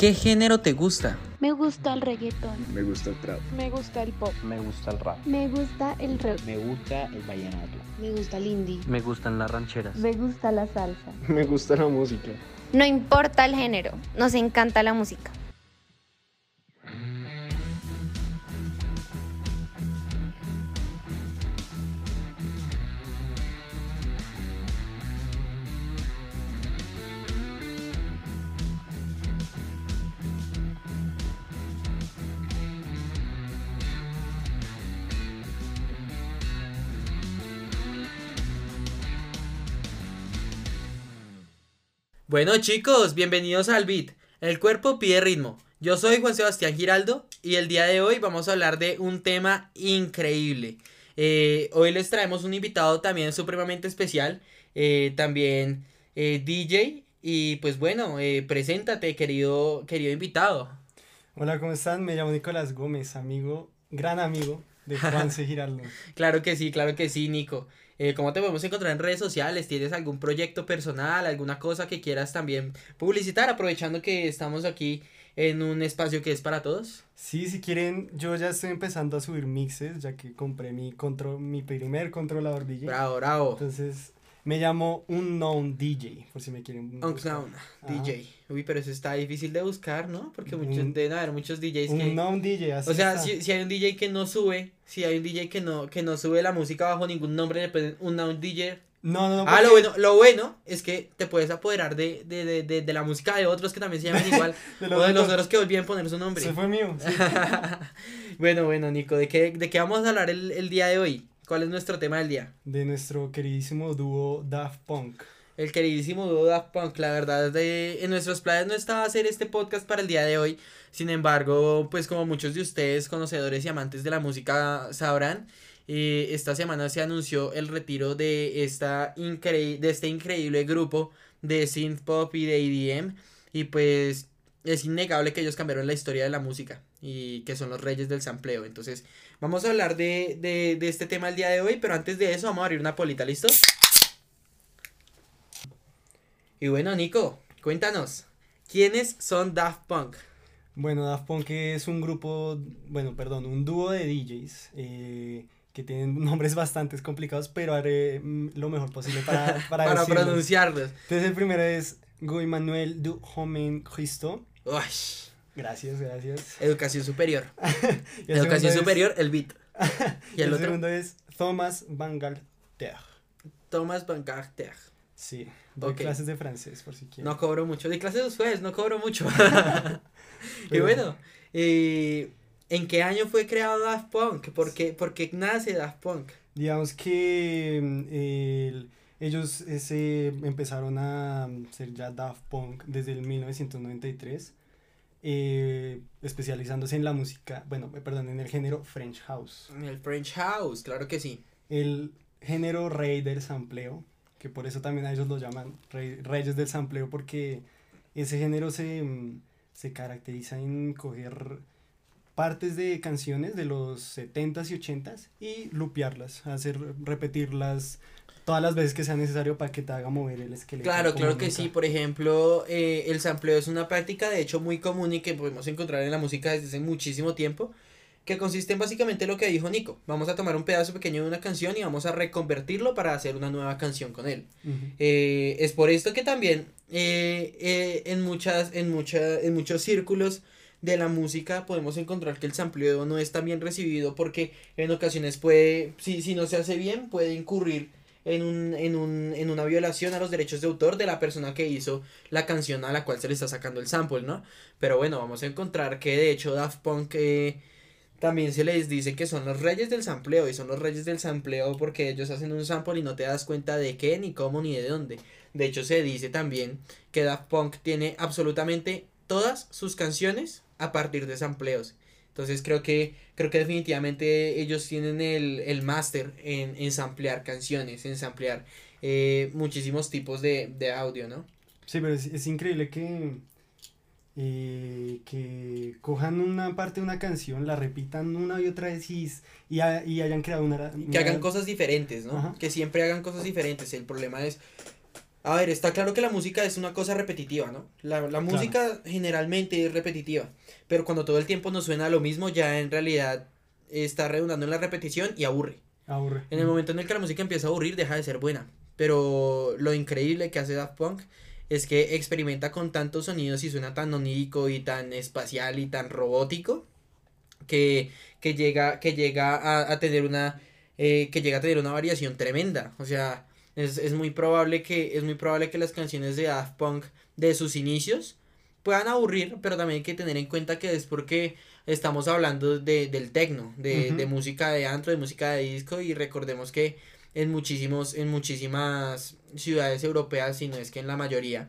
¿Qué género te gusta? Me gusta el reggaetón. Me gusta el trap. Me gusta el pop. Me gusta el rap. Me gusta el rock. Me gusta el vallenato. Me gusta el indie. Me gustan las rancheras. Me gusta la salsa. Me gusta la música. No importa el género, nos encanta la música. Bueno chicos, bienvenidos al beat. El cuerpo pide ritmo. Yo soy Juan Sebastián Giraldo y el día de hoy vamos a hablar de un tema increíble. Hoy les traemos un invitado también supremamente especial, también DJ. Y pues bueno, preséntate querido invitado. Hola, ¿cómo están? Me llamo Nicolás Gómez, amigo, gran amigo de Juan C. Giraldo. Claro que sí, Nico. ¿Cómo te podemos encontrar en redes sociales? ¿Tienes algún proyecto personal, alguna cosa que quieras también publicitar, aprovechando que estamos aquí en un espacio que es para todos? Sí, si quieren, yo ya estoy empezando a subir mixes, ya que compré mi primer controlador DJ. Bravo. Entonces, me llamo Unknown DJ, por si me quieren buscar. Unknown DJ. Uy, pero eso está difícil de buscar, ¿no? Porque deben haber muchos DJs que... Unknown DJ, así. O sea, si hay un DJ que no sube... Si hay un DJ que no sube la música bajo ningún nombre, le ponen Unknown DJ. No. Porque... Lo bueno es que te puedes apoderar de la música de otros que también se llaman igual. de los otros que olviden poner su nombre. Ese fue mío. Sí. Bueno, Nico, ¿de qué vamos a hablar el día de hoy? ¿Cuál es nuestro tema del día? De nuestro queridísimo dúo Daft Punk. El queridísimo dúo Daft Punk. La verdad, en nuestros planes no estaba hacer este podcast para el día de hoy. Sin embargo, pues como muchos de ustedes, conocedores y amantes de la música sabrán, esta semana se anunció el retiro de este increíble grupo de synth pop y de EDM, y pues es innegable que ellos cambiaron la historia de la música y que son los reyes del sampleo. Entonces vamos a hablar de este tema el día de hoy, pero antes de eso vamos a abrir una polita, ¿listo? Y bueno, Nico, cuéntanos, ¿quiénes son Daft Punk? Bueno, Daft Punk es un dúo de DJs que tienen nombres bastante complicados, pero haré lo mejor posible para pronunciarlos. Entonces el primero es Guy-Manuel de Homem-Christo. Gracias. Educación superior. El beat. Y el otro segundo es Thomas Bangalter. Sí, doy clases de francés por si quieren. No cobro mucho, de clases los jueves no cobro mucho. Y bueno, ¿en qué año fue creado Daft Punk? ¿Por qué nace Daft Punk? Digamos que ellos empezaron a ser ya Daft Punk desde el 1993, especializándose en la música, en el género French House. En el French House, claro que sí. El género rey del sampleo, que por eso también a ellos lo llaman reyes del sampleo, porque ese género se caracteriza en coger partes de canciones de los 70s y 80s y lupearlas, repetirlas todas las veces que sea necesario para que te haga mover el esqueleto. Claro que sí. Por ejemplo, el sampleo es una práctica de hecho muy común y que podemos encontrar en la música desde hace muchísimo tiempo, que consiste en básicamente lo que dijo Nico. Vamos a tomar un pedazo pequeño de una canción y vamos a reconvertirlo para hacer una nueva canción con él. Uh-huh. Es por esto que también en muchos círculos de la música podemos encontrar que el sampleo no es tan bien recibido, porque en ocasiones puede, si no se hace bien, puede incurrir en una violación a los derechos de autor de la persona que hizo la canción a la cual se le está sacando el sample, ¿no? Pero bueno, vamos a encontrar que de hecho Daft Punk... también se les dice que son los reyes del sampleo, y son los reyes del sampleo porque ellos hacen un sample y no te das cuenta de qué, ni cómo, ni de dónde. De hecho se dice también que Daft Punk tiene absolutamente todas sus canciones a partir de sampleos. Entonces creo que definitivamente ellos tienen el máster en samplear canciones, en samplear muchísimos tipos de audio, ¿no? Sí, pero es increíble que cojan una parte de una canción, la repitan una y otra vez y hayan creado una... Que hagan cosas diferentes, ¿no? Ajá. Que siempre hagan cosas diferentes. El problema es A ver, está claro que la música es una cosa repetitiva, ¿no? La música claro. Generalmente es repetitiva, pero cuando todo el tiempo nos suena lo mismo, ya en realidad está redundando en la repetición y aburre. Aburre. En el momento en el que la música empieza a aburrir, deja de ser buena. Pero lo increíble que hace Daft Punk es que experimenta con tantos sonidos y suena tan onírico y tan espacial y tan robótico que llega a tener una variación tremenda. O sea, es muy probable que las canciones de Daft Punk de sus inicios puedan aburrir, pero también hay que tener en cuenta que es porque estamos hablando del techno, de música de antro, de música de disco, y recordemos que en muchísimas ciudades europeas, si no es que en la mayoría,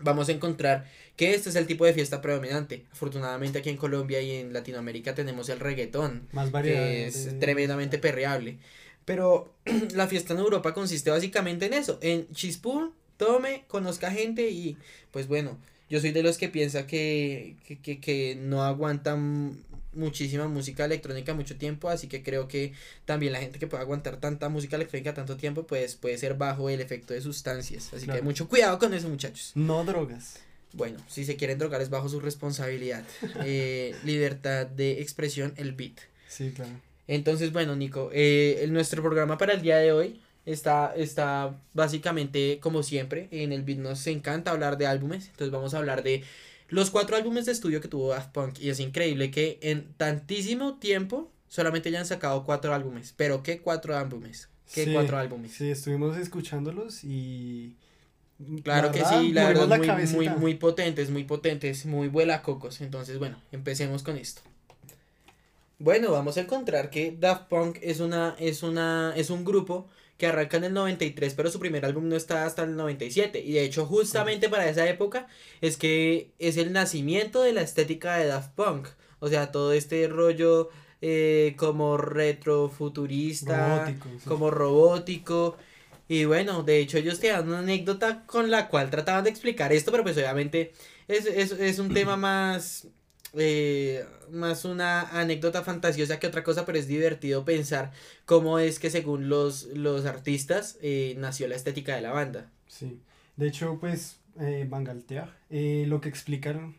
vamos a encontrar que este es el tipo de fiesta predominante. Afortunadamente aquí en Colombia y en Latinoamérica tenemos el reggaetón, más variedad, que es tremendamente perreable, pero la fiesta en Europa consiste básicamente en eso, en chispú, tome, conozca gente y pues bueno, yo soy de los que piensa que no aguantan muchísima música electrónica mucho tiempo, así que creo que también la gente que puede aguantar tanta música electrónica tanto tiempo, pues puede ser bajo el efecto de sustancias, así claro. Que mucho cuidado con eso, muchachos. No drogas. Bueno, si se quieren drogar es bajo su responsabilidad. Libertad de expresión, el beat. Sí, claro. Entonces, bueno, Nico, nuestro programa para el día de hoy está básicamente como siempre. En el beat nos encanta hablar de álbumes, entonces vamos a hablar de los 4 álbumes de estudio que tuvo Daft Punk, y es increíble que en tantísimo tiempo solamente hayan sacado 4 álbumes, pero ¿qué 4 álbumes? ¿Qué 4 álbumes? Sí, estuvimos escuchándolos y... Claro que sí, la verdad muy potentes, muy potentes, muy vuelacocos. Entonces, bueno, empecemos con esto. Bueno, vamos a encontrar que Daft Punk es un grupo que arranca en el 93, pero su primer álbum no está hasta el 97, y de hecho justamente para esa época es que es el nacimiento de la estética de Daft Punk, o sea, todo este rollo como retrofuturista, robótico, sí. Como robótico, y bueno, de hecho ellos tenían una anécdota con la cual trataban de explicar esto, pero pues obviamente es un tema más una anécdota fantasiosa que otra cosa, pero es divertido pensar cómo es que según los artistas nació la estética de la banda. Sí, de hecho pues Bangalter, lo que explicaron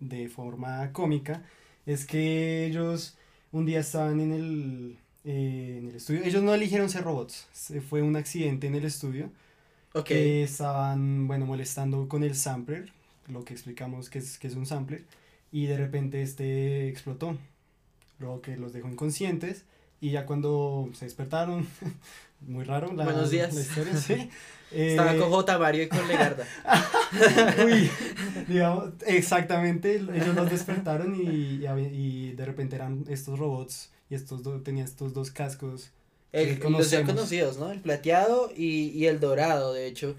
de forma cómica es que ellos un día estaban en el estudio, ellos no eligieron ser robots, fue un accidente en el estudio. Okay. Que estaban, bueno, molestando con el sampler, lo que explicamos que es un sampler. Y de repente este explotó, luego que los dejó inconscientes, y ya cuando se despertaron, muy raro la, buenos días. La historia, sí. Estaba con Jota Mario y con Legarda. Uy, digamos, exactamente, ellos los despertaron y de repente eran estos robots, y tenían estos 2 cascos. Los ya conocidos, ¿no? El plateado y el dorado, de hecho.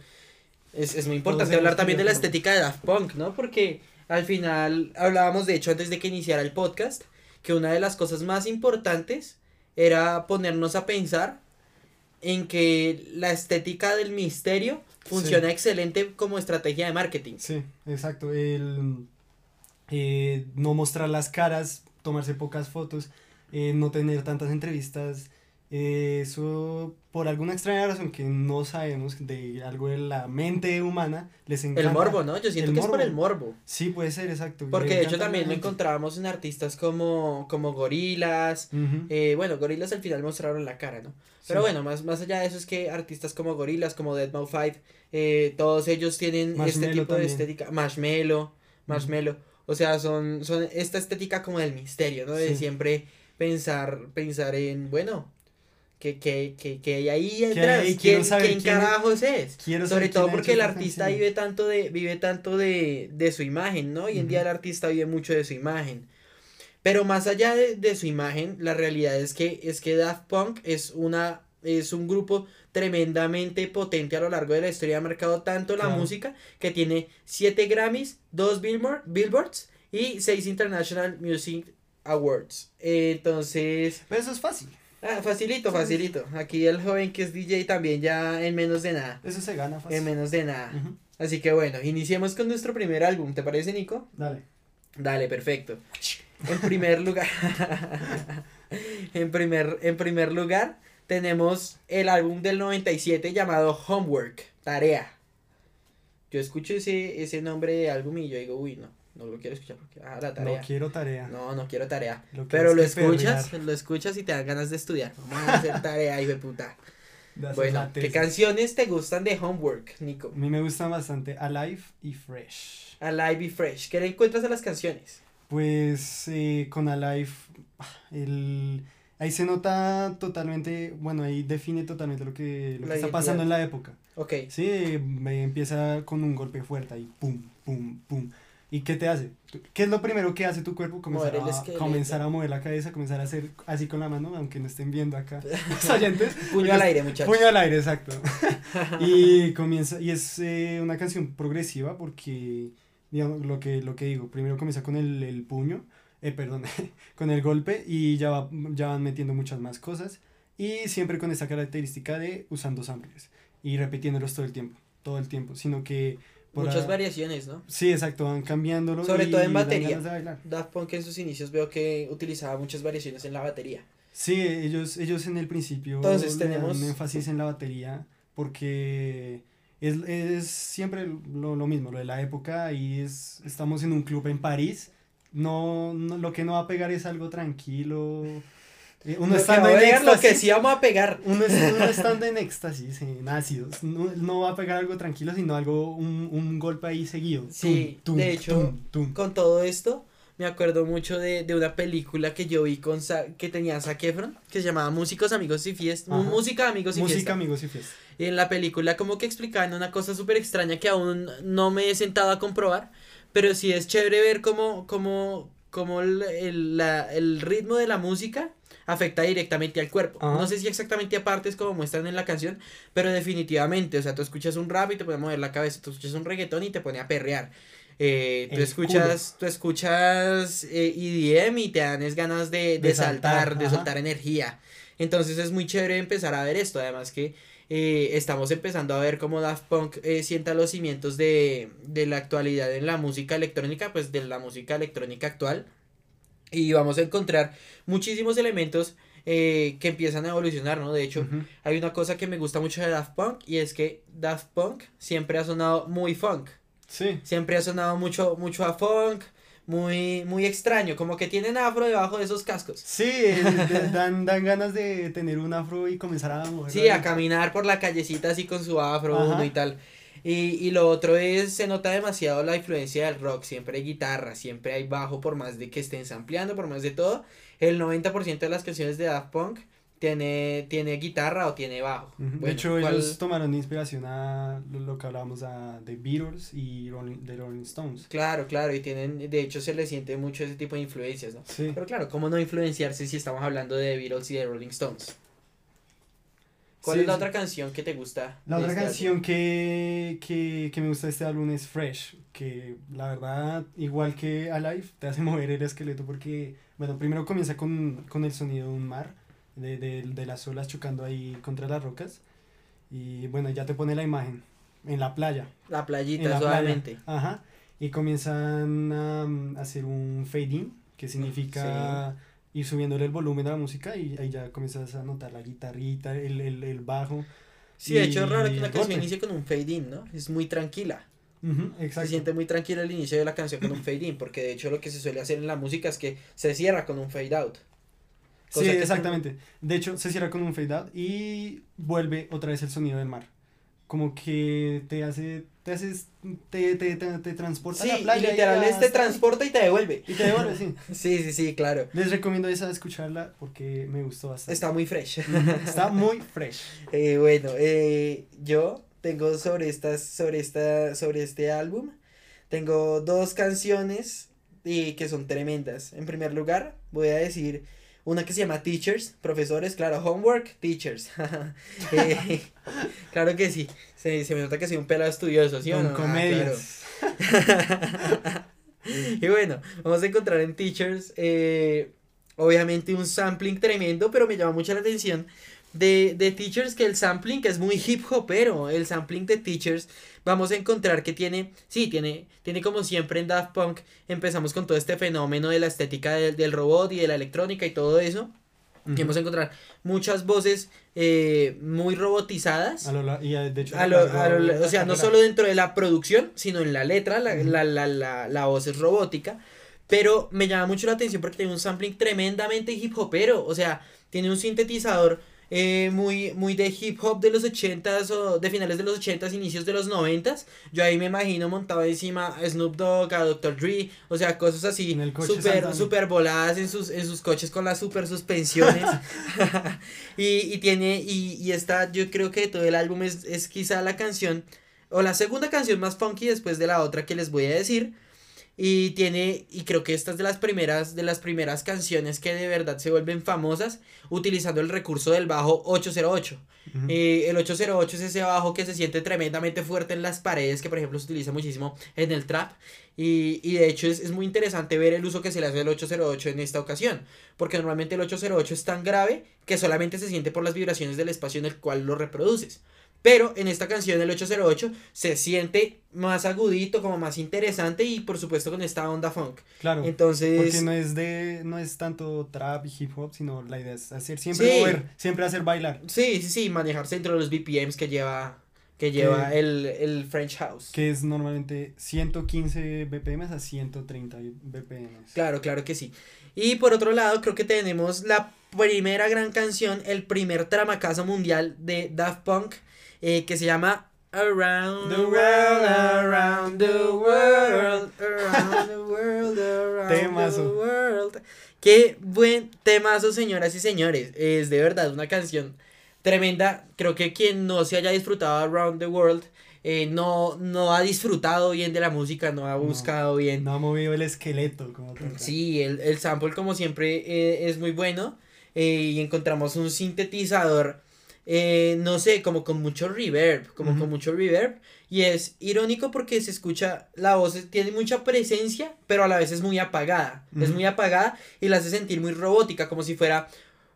Es muy importante hablar también de la estética de Daft Punk, ¿no? Porque... al final hablábamos, de hecho, antes de que iniciara el podcast, que una de las cosas más importantes era ponernos a pensar en que la estética del misterio funciona sí. Excelente como estrategia de marketing. Sí, exacto. El no mostrar las caras, tomarse pocas fotos, no tener tantas entrevistas, eso por alguna extraña razón que no sabemos, de algo de la mente humana, les encanta. El morbo, ¿no? Yo siento que es por el morbo. Sí, puede ser, exacto. Porque de hecho también lo encontrábamos en artistas como Gorillaz, uh-huh. Bueno, Gorillaz al final mostraron la cara, ¿no? Pero sí. Bueno, más allá de eso es que artistas como Gorillaz, como Deadmau5, todos ellos tienen Marshmello, este tipo también. De estética, Marshmello, uh-huh. O sea, son esta estética como del misterio, ¿no? De sí. Siempre pensar en, bueno... que hay ahí detrás, ¿quién carajos es? Sobre todo porque el artista vive tanto de su imagen, ¿no? Hoy en día el artista vive mucho de su imagen, pero más allá de su imagen, la realidad es que Daft Punk es un grupo tremendamente potente a lo largo de la historia, ha marcado tanto la música que tiene 7 Grammys, 2 Billboards y 6 International Music Awards, entonces... Pero eso es fácil. Ah, facilito, aquí el joven que es DJ también ya en menos de nada. Eso se gana fácil. En menos de nada, uh-huh. Así que bueno, iniciemos con nuestro primer álbum, ¿te parece, Nico? Dale, perfecto. En primer lugar, en primer lugar tenemos el álbum del 97 llamado Homework, Tarea. yo escucho ese nombre de álbum y yo digo, uy, no lo quiero escuchar porque la tarea. No quiero tarea. No quiero tarea. Pero lo escuchas y te dan ganas de estudiar. Vamos a hacer tarea, hijo de puta. Bueno, ¿qué canciones te gustan de Homework, Nico? A mí me gustan bastante Alive y Fresh. Alive y Fresh. ¿Qué le encuentras a las canciones? Pues con Alive, ahí se nota totalmente, bueno, ahí define totalmente lo que está pasando en la época. Ok. Sí, empieza con un golpe fuerte ahí, pum, pum, pum. ¿Y qué te hace? ¿Qué es lo primero que hace tu cuerpo? Comenzar a mover la cabeza, comenzar a hacer así con la mano, aunque no estén viendo acá los oyentes. Puño al aire, muchachos. Puño al aire, exacto. Y comienza, y es una canción progresiva porque, digamos, lo que digo, primero comienza con el puño, con el golpe, y ya van metiendo muchas más cosas, y siempre con esta característica de usando samples y repitiéndolos todo el tiempo, sino que muchas variaciones, ¿no? Sí, exacto, van cambiándolo. Sobre todo en batería. Daft Punk en sus inicios veo que utilizaba muchas variaciones en la batería. Sí, ellos en el principio. Entonces tenemos un énfasis en la batería porque es siempre lo mismo, lo de la época, y estamos en un club en París. No, lo que no va a pegar es algo tranquilo. Uno estando en éxtasis. Lo que sí vamos a pegar. Uno estando en éxtasis, en ácidos. No va a pegar algo tranquilo, sino algo, un golpe ahí seguido. Sí, de hecho, con todo esto, me acuerdo mucho de una película que yo vi que tenía Zac Efron, que se llamaba Músicos, Amigos y Fiesta. Ajá. Música, Amigos y Fiesta. Música, Amigos y Fiesta. Y en la película como que explicaban una cosa súper extraña que aún no me he sentado a comprobar, pero sí es chévere ver cómo el ritmo de la música afecta directamente al cuerpo. Uh-huh. No sé si exactamente aparte es como muestran en la canción, pero definitivamente, o sea, tú escuchas un rap y te pone a mover la cabeza, tú escuchas un reggaetón y te pone a perrear, tú escuchas EDM y te dan ganas de saltar, de soltar energía. Entonces es muy chévere empezar a ver esto, además que estamos empezando a ver cómo Daft Punk sienta los cimientos de la actualidad en la música electrónica, pues de la música electrónica actual. Y vamos a encontrar muchísimos elementos que empiezan a evolucionar, ¿no? De hecho, hay una cosa que me gusta mucho de Daft Punk, y es que Daft Punk siempre ha sonado muy funk. Sí. Siempre ha sonado mucho a funk, muy, muy extraño, como que tienen afro debajo de esos cascos. Sí, dan ganas de tener un afro y comenzar a mover. Sí, a caminar por la callecita así con su afro. Ajá. Uno y tal. Y lo otro es, se nota demasiado la influencia del rock, siempre hay guitarra, siempre hay bajo, por más de que estén sampleando, por más de todo, el 90% de las canciones de Daft Punk tiene guitarra o tiene bajo. Uh-huh. Bueno, de hecho, ellos tomaron inspiración a lo que hablábamos de Beatles y de Rolling Stones. Claro, y de hecho se les siente mucho ese tipo de influencias, ¿no? Sí. Pero claro, ¿cómo no influenciarse si estamos hablando de Beatles y de Rolling Stones? ¿Cuál es la otra canción que te gusta? La otra canción que me gusta de este álbum es Fresh, que la verdad, igual que Alive, te hace mover el esqueleto porque, bueno, primero comienza con el sonido de un mar, de las olas chocando ahí contra las rocas, y bueno, ya te pone la imagen, en la playa. La playita, suavemente. Ajá, y comienzan a hacer un fade in, que significa... Sí. Y subiéndole el volumen a la música, y ahí ya comienzas a notar la guitarrita, el bajo. Sí, de hecho es raro que la canción inicie con un fade in, ¿no? Es muy tranquila. Uh-huh, exacto. Se siente muy tranquila el inicio de la canción con un fade in, porque de hecho lo que se suele hacer en la música es que se cierra con un fade out. Sí, exactamente. De hecho, se cierra con un fade out y vuelve otra vez el sonido del mar. Como que te transporta a la playa. Literal, te transporta y te devuelve. Y te devuelve, sí. Sí, claro. Les recomiendo esa, escucharla, porque me gustó bastante. Está muy fresh. Está muy fresh. Bueno, yo tengo sobre este álbum, tengo dos canciones que son tremendas. En primer lugar, voy a decir una que se llama Teachers, profesores, claro, Homework, Teachers. Claro que sí, se me nota que soy un pelado estudioso, ¿sí o no? Comedias. Claro. Y bueno, vamos a encontrar en Teachers, obviamente un sampling tremendo, pero me llama mucho la atención de Teachers, que el sampling es muy hip hopero, el sampling de Teachers. Vamos a encontrar que tiene como siempre en Daft Punk, empezamos con todo este fenómeno de la estética del robot y de la electrónica y todo eso, que hemos encontrado muchas voces muy robotizadas. O sea, no solo dentro de la producción, sino en la letra, la voz es robótica. Pero me llama mucho la atención porque tiene un sampling tremendamente hip hopero. O sea, tiene un sintetizador muy de hip hop de los 80s o de finales de los 80s, inicios de los 90s. Yo ahí me imagino montado encima a Snoop Dogg, a Dr. Dre, o sea, cosas así super voladas en sus coches con las super suspensiones. y está, yo creo que todo el álbum es quizá la canción o la segunda canción más funky después de la otra que les voy a decir. Y creo que esta es de las primeras canciones que de verdad se vuelven famosas utilizando el recurso del bajo 808. El 808 es ese bajo que se siente tremendamente fuerte en las paredes, que por ejemplo se utiliza muchísimo en el trap. Y de hecho es muy interesante ver el uso que se le hace al 808 en esta ocasión, porque normalmente el 808 es tan grave que solamente se siente por las vibraciones del espacio en el cual lo reproduces. Pero en esta canción el 808 se siente más agudito, como más interesante, y por supuesto con esta onda funk. Claro. Entonces, porque no es tanto trap y hip hop, sino la idea es hacer siempre mover, siempre hacer bailar. Sí, manejarse entre los BPMs que lleva el French House. Que es normalmente 115 BPMs a 130 BPMs. Claro que sí. Y por otro lado, creo que tenemos la primera gran canción, el primer tramacazo mundial de Daft Punk, que se llama Around the World. Temazo. Qué buen temazo, señoras y señores. Es de verdad una canción tremenda. Creo que quien no se haya disfrutado Around the World no ha disfrutado bien de la música, no ha buscado bien. No ha movido el esqueleto. Como sí, el sample como siempre es muy bueno. Y encontramos un sintetizador no sé, como con mucho reverb, y es irónico porque se escucha, la voz tiene mucha presencia, pero a la vez es muy apagada, y la hace sentir muy robótica, como si fuera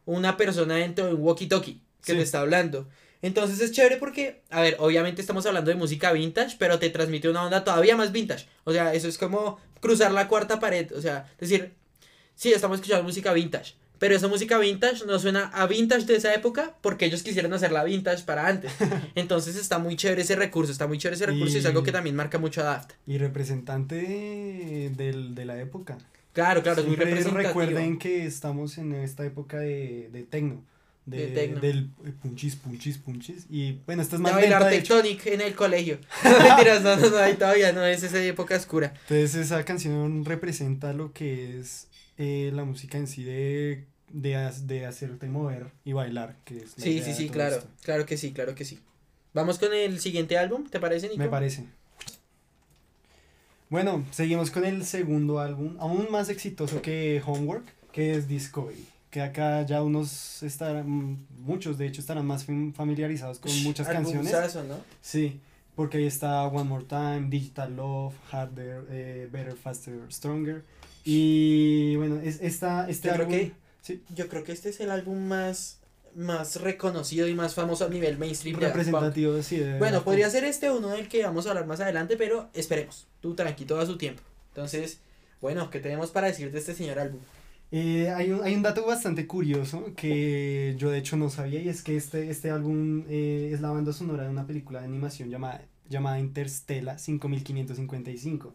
una persona dentro de un walkie-talkie que te está hablando. Entonces es chévere porque, a ver, obviamente estamos hablando de música vintage, pero te transmite una onda todavía más vintage, o sea, eso es como cruzar la cuarta pared, o sea, decir, sí, estamos escuchando música vintage. Pero esa música vintage no suena a vintage de esa época porque ellos quisieron hacerla vintage para antes. Entonces está muy chévere ese recurso y es algo que también marca mucho a Daft. Y representante de la época. Claro, siempre es muy representativo. Recuerden que estamos en esta época de techno. Del punchis. Y bueno, esta es más lenta, de Tectonic en el colegio. Mentiras, no, ahí todavía no es esa época oscura. Entonces esa canción representa lo que es la música en sí de hacerte mover y bailar, que es la idea. Sí, claro, esto. Claro que sí. Vamos con el siguiente álbum, ¿te parece, Nico? Me parece. Bueno, seguimos con el segundo álbum, aún más exitoso que Homework, que es Discovery, que acá ya muchos de hecho estarán más familiarizados con muchas canciones. Albumazo, ¿no? Sí, porque ahí está One More Time, Digital Love, Harder, Better, Faster, Stronger. Y bueno, yo creo que este es el álbum más reconocido y más famoso a nivel mainstream. Representativo, de sí. Bueno, podría ser este uno del que vamos a hablar más adelante, pero esperemos, tú tranquilo a su tiempo. Entonces, bueno, ¿qué tenemos para decir de este señor álbum? Hay un dato bastante curioso que yo de hecho no sabía, y es que este álbum es la banda sonora de una película de animación llamada Interstella 5555.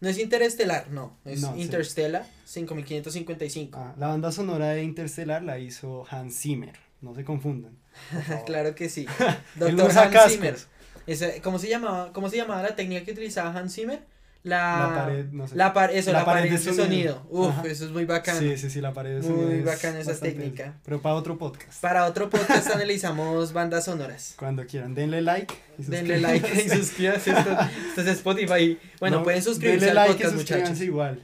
No es Interestelar, es Interstella 5555. La banda sonora de Interstellar la hizo Hans Zimmer, no se confundan. Claro que sí. Doctor Hans Zimmer. ¿Cómo se llamaba la técnica que utilizaba Hans Zimmer? La pared de sonido. Eso es muy bacano. Sí, la pared de sonido. Muy bacana esa técnica. Pero para otro podcast. Analizamos bandas sonoras. Cuando quieran, denle like y suscríbanse. Esto es Spotify. Bueno, pueden suscribirse al podcast, muchachos. Igual.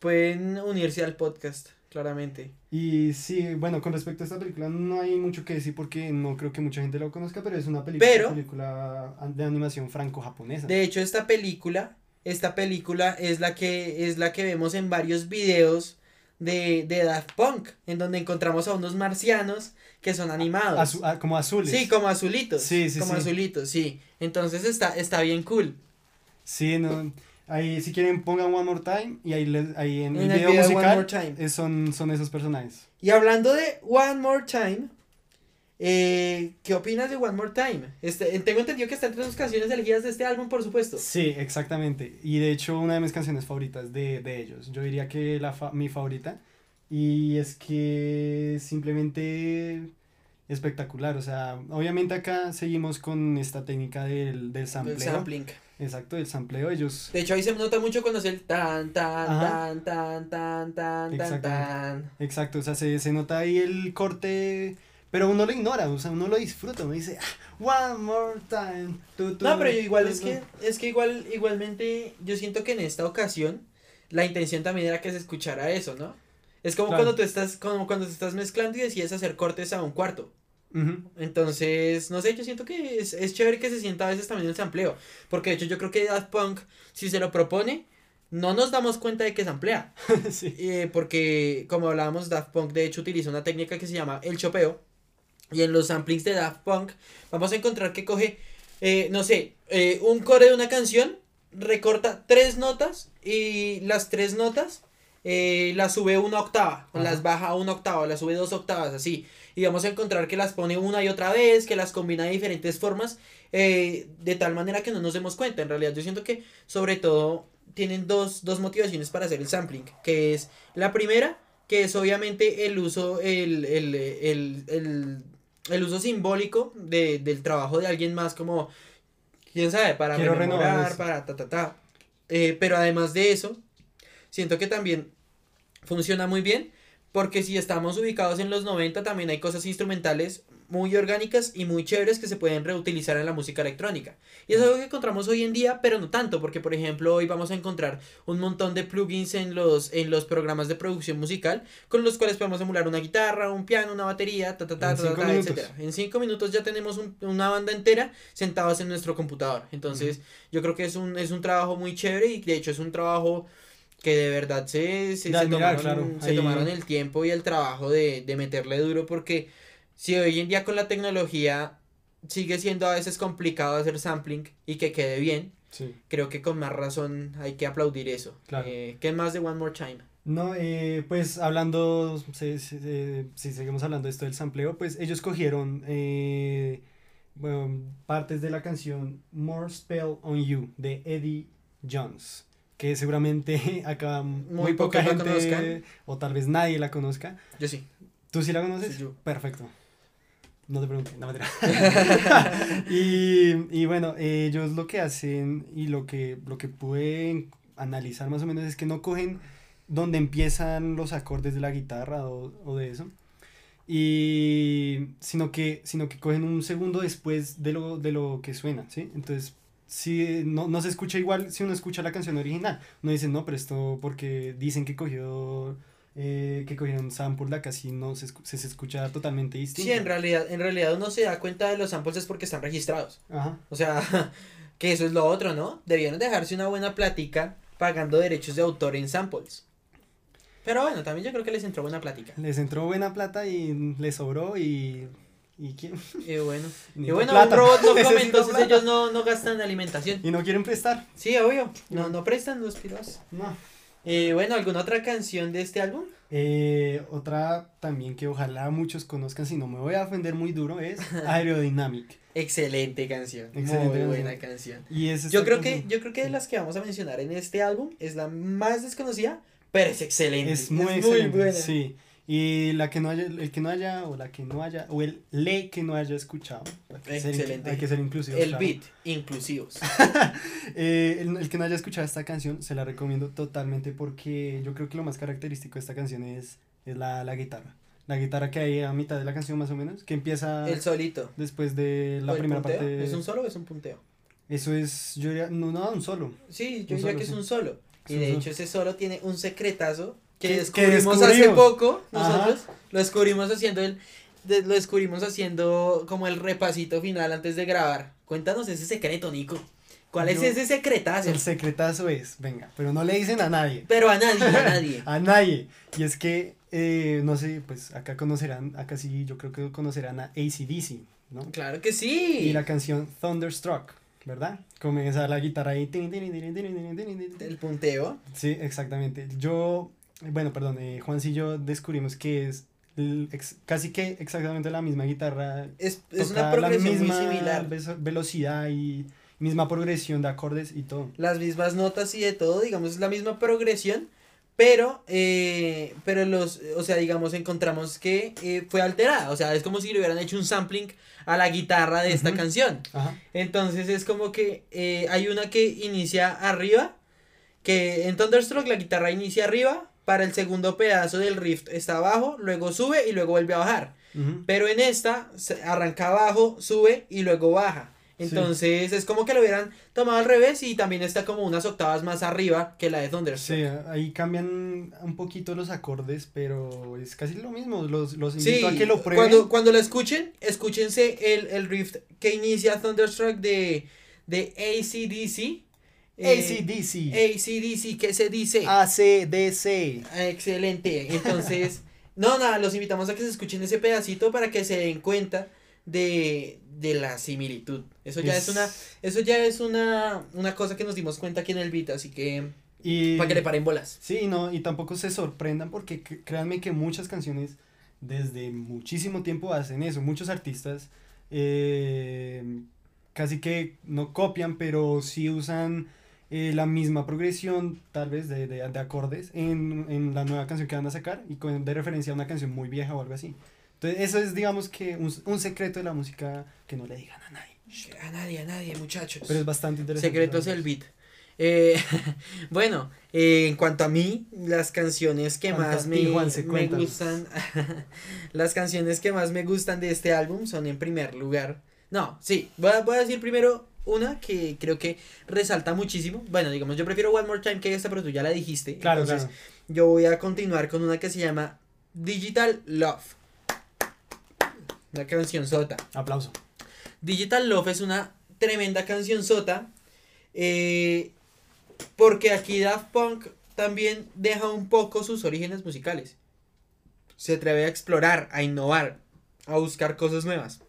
Pueden unirse al podcast, claramente. Y sí, bueno, con respecto a esta película no hay mucho que decir porque no creo que mucha gente lo conozca, pero es una película de animación franco-japonesa. De hecho, esta película es la que vemos en varios videos de Daft Punk, en donde encontramos a unos marcianos que son animados. Como azules. Sí, como azulitos. Sí. Entonces está bien cool. Sí, no... Ahí, si quieren, pongan One More Time y ahí en el video musical son esos personajes. Y hablando de One More Time, ¿qué opinas de One More Time? Tengo entendido que está entre sus canciones elegidas de este álbum, por supuesto. Sí, exactamente. Y de hecho, una de mis canciones favoritas de ellos. Yo diría que mi favorita. Y es que simplemente espectacular. O sea, obviamente acá seguimos con esta técnica del sampleo. Del sampling. Exacto, el sampleo, ellos... De hecho, ahí se nota mucho cuando hace el tan, tan, tan, tan, tan, tan, tan, tan. Exacto, o sea, se nota ahí el corte, pero uno lo ignora, o sea, uno lo disfruta, uno dice, one more time. No, pero igual igualmente, yo siento que en esta ocasión, la intención también era que se escuchara eso, ¿no? Es como claro. cuando te estás mezclando y decides hacer cortes a un cuarto. Uh-huh. Entonces, no sé, yo siento que es chévere que se sienta a veces también el sampleo, porque de hecho yo creo que Daft Punk, si se lo propone, no nos damos cuenta de que samplea. Sí. Porque como hablábamos, Daft Punk de hecho utiliza una técnica que se llama el chopeo, y en los samplings de Daft Punk vamos a encontrar que coge, un coro de una canción, recorta tres notas y las tres notas las sube una octava, o las baja una octava, las sube dos octavas, así. Y vamos a encontrar que las pone una y otra vez, que las combina de diferentes formas, de tal manera que no nos demos cuenta. En realidad yo siento que sobre todo tienen dos motivaciones para hacer el sampling, que es la primera, que es obviamente el uso, el uso simbólico del trabajo de alguien más, como, quién sabe, para renovar, para ta. Pero además de eso, siento que también funciona muy bien, porque si estamos ubicados en los 90, también hay cosas instrumentales muy orgánicas y muy chéveres que se pueden reutilizar en la música electrónica. Y es algo que encontramos hoy en día, pero no tanto, porque por ejemplo hoy vamos a encontrar un montón de plugins en los programas de producción musical, con los cuales podemos emular una guitarra, un piano, una batería, etcétera. En 5 minutos ya tenemos una banda entera sentados en nuestro computador. Entonces, yo creo que es un trabajo muy chévere, y de hecho es un trabajo que de verdad se tomaron el tiempo y el trabajo de meterle duro, porque si hoy en día con la tecnología sigue siendo a veces complicado hacer sampling y que quede bien, sí, creo que con más razón hay que aplaudir eso. Claro. ¿Qué más de One More Time? No, pues hablando, si seguimos hablando de esto del sampleo, pues ellos cogieron partes de la canción More Spell on You de Eddie Jones, que seguramente acá muy poca gente o tal vez nadie la conozca. Yo sí. ¿Tú sí la conoces? Sí, yo. Perfecto. No te pregunté, no me tiras. Y bueno, ellos lo que hacen y lo que pueden analizar más o menos es que no cogen donde empiezan los acordes de la guitarra o de eso, y sino que cogen un segundo después de lo que suena, ¿sí? Entonces, si no se escucha igual si uno escucha la canción original, no dicen, no, pero esto porque dicen que cogieron sample, la casi no se escucha totalmente distinto. Sí, en realidad uno se da cuenta de los samples es porque están registrados. Ajá. O sea, que eso es lo otro, ¿no? Debieron dejarse una buena plática pagando derechos de autor en samples. Pero bueno, también yo creo que les entró buena plática. Les entró buena plata y les sobró y... ¿Y quién? Y bueno, un robot no come, entonces ellos no gastan alimentación. Y no quieren prestar. Sí, obvio. No prestan los piros. No. Bueno, ¿alguna otra canción de este álbum? Otra también que ojalá muchos conozcan, si no me voy a ofender muy duro, es Aerodynamic. Excelente canción. Excelente, muy buena canción. Y es yo creo que de las que vamos a mencionar en este álbum es la más desconocida, pero es excelente. Es muy buena. Sí. Y el que no haya escuchado, hay que ser inclusivos. El beat, inclusivos. El que no haya escuchado esta canción, se la recomiendo totalmente, porque yo creo que lo más característico de esta canción es la guitarra. La guitarra que hay a mitad de la canción más o menos, que empieza... El solito. Después de la primera punteo. Parte. ¿Es un solo o es un punteo? Eso es, yo diría, no, un solo. Sí, yo diría que es un solo. Y de hecho ese solo tiene un secretazo. Que descubrimos hace poco, nosotros. Ajá. lo descubrimos haciendo como el repasito final antes de grabar. Cuéntanos ese secreto, Nico. ¿Cuál es ese secretazo? El secretazo es, pero no le dicen a nadie. Pero a nadie. A nadie. Y es que, no sé, pues acá sí yo creo que conocerán a AC/DC, ¿no? Claro que sí. Y la canción Thunderstruck. ¿verdad? Comienza la guitarra ahí, el punteo. Sí, exactamente. Yo, bueno, perdón, Juan y yo descubrimos que es casi que exactamente la misma guitarra. Es una progresión muy similar. Velocidad y misma progresión de acordes y todo. Las mismas notas y de todo, digamos, es la misma progresión, pero los, o sea, digamos, encontramos que fue alterada, o sea, es como si le hubieran hecho un sampling a la guitarra de esta canción. Ajá. Entonces es como que hay una que inicia arriba, que en Thunderstruck la guitarra inicia arriba, para el segundo pedazo del riff está abajo, luego sube y luego vuelve a bajar, pero en esta arranca abajo, sube y luego baja. Entonces sí, es como que lo hubieran tomado al revés y también está como unas octavas más arriba que la de Thunderstruck. Sí, ahí cambian un poquito los acordes, pero es casi lo mismo, los invito a que lo prueben. Cuando lo escuchen, escúchense el riff que inicia Thunderstruck de AC/DC. AC/DC. AC/DC, ¿qué se dice? AC/DC. Excelente, entonces, nada, los invitamos a que se escuchen ese pedacito para que se den cuenta de la similitud. Eso ya es una cosa que nos dimos cuenta aquí en el beat, así que para que le paren bolas. Sí, no, y tampoco se sorprendan porque créanme que muchas canciones desde muchísimo tiempo hacen eso, muchos artistas casi que no copian, pero sí usan la misma progresión tal vez de acordes en la nueva canción que van a sacar y de referencia a una canción muy vieja o algo así. Entonces eso es, digamos, que un secreto de la música que no le digan a nadie. A nadie, muchachos. Pero es bastante interesante. Secreto es el beat. Bueno, en cuanto a mí, las canciones que más me gustan, las canciones que más me gustan de este álbum son en primer lugar. No, sí, voy a decir primero una que creo que resalta muchísimo. Bueno, digamos, yo prefiero One More Time que esta, pero tú ya la dijiste. Claro, entonces, claro. Yo voy a continuar con una que se llama Digital Love. Una canción sota. Aplauso. Digital Love es una tremenda canción sota. Porque aquí Daft Punk también deja un poco sus orígenes musicales. Se atreve a explorar, a innovar, a buscar cosas nuevas.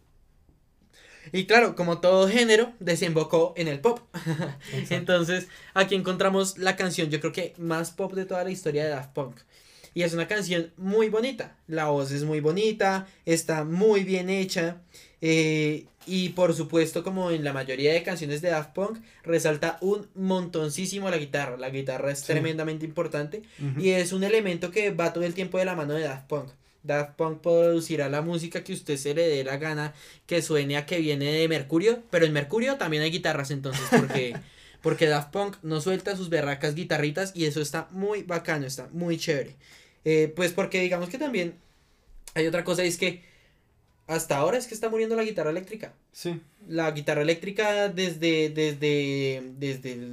Y claro, como todo género, desembocó en el pop. Entonces, aquí encontramos la canción, yo creo que más pop de toda la historia de Daft Punk. Y es una canción muy bonita, la voz es muy bonita, está muy bien hecha, y por supuesto, como en la mayoría de canciones de Daft Punk, resalta un montoncísimo la guitarra es tremendamente importante, y es un elemento que va todo el tiempo de la mano de Daft Punk. Daft Punk producirá la música que usted se le dé la gana, que suene a que viene de Mercurio, pero en Mercurio también hay guitarras entonces, porque Daft Punk no suelta sus berracas guitarritas y eso está muy bacano, está muy chévere. Pues porque digamos que también hay otra cosa, es que hasta ahora es que está muriendo la guitarra eléctrica. Sí. La guitarra eléctrica desde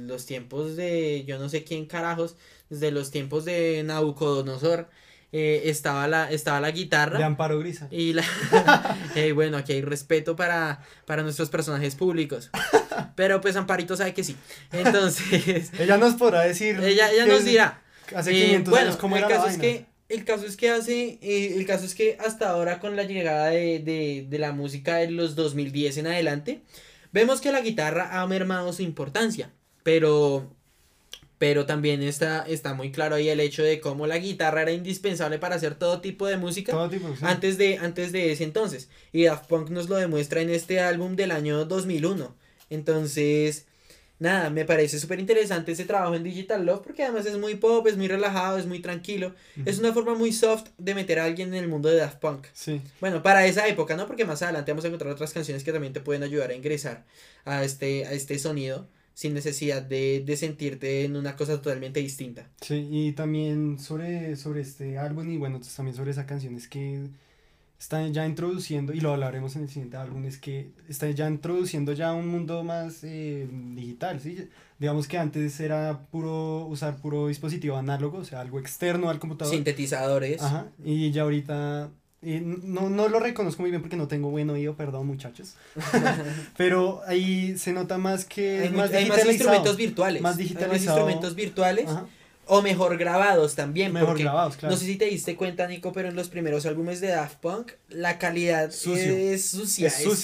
los tiempos de yo no sé quién carajos, desde los tiempos de Nabucodonosor. Estaba la guitarra de Amparo Grisa y la bueno, aquí hay respeto para nuestros personajes públicos, pero pues Amparito sabe que sí, entonces ella nos podrá decir, ella nos dirá hace 500 años cómo era la vaina. El caso es que hasta ahora, con la llegada de la música de los 2010 en adelante, vemos que la guitarra ha mermado su importancia, pero también está muy claro ahí el hecho de cómo la guitarra era indispensable para hacer todo tipo de música antes de ese entonces, y Daft Punk nos lo demuestra en este álbum del año 2001, entonces nada, me parece súper interesante ese trabajo en Digital Love, porque además es muy pop, es muy relajado, es muy tranquilo, es una forma muy soft de meter a alguien en el mundo de Daft Punk, bueno, para esa época, ¿no? Porque más adelante vamos a encontrar otras canciones que también te pueden ayudar a ingresar a este sonido, sin necesidad de sentirte en una cosa totalmente distinta. Sí, y también sobre este álbum, y bueno, también sobre esas canciones que están ya introduciendo, y lo hablaremos en el siguiente álbum, es que están ya introduciendo ya un mundo más digital, ¿sí? Digamos que antes era usar puro dispositivo análogo, o sea, algo externo al computador. Sintetizadores. Ajá, y ya ahorita... No lo reconozco muy bien porque no tengo buen oído, perdón, muchachos. Pero ahí se nota más que hay más instrumentos virtuales. Más digitalizados. Hay más instrumentos virtuales. Ajá. O mejor grabados también. Mejor grabados, claro. No sé si te diste cuenta, Nico, pero en los primeros álbumes de Daft Punk la calidad es sucia. O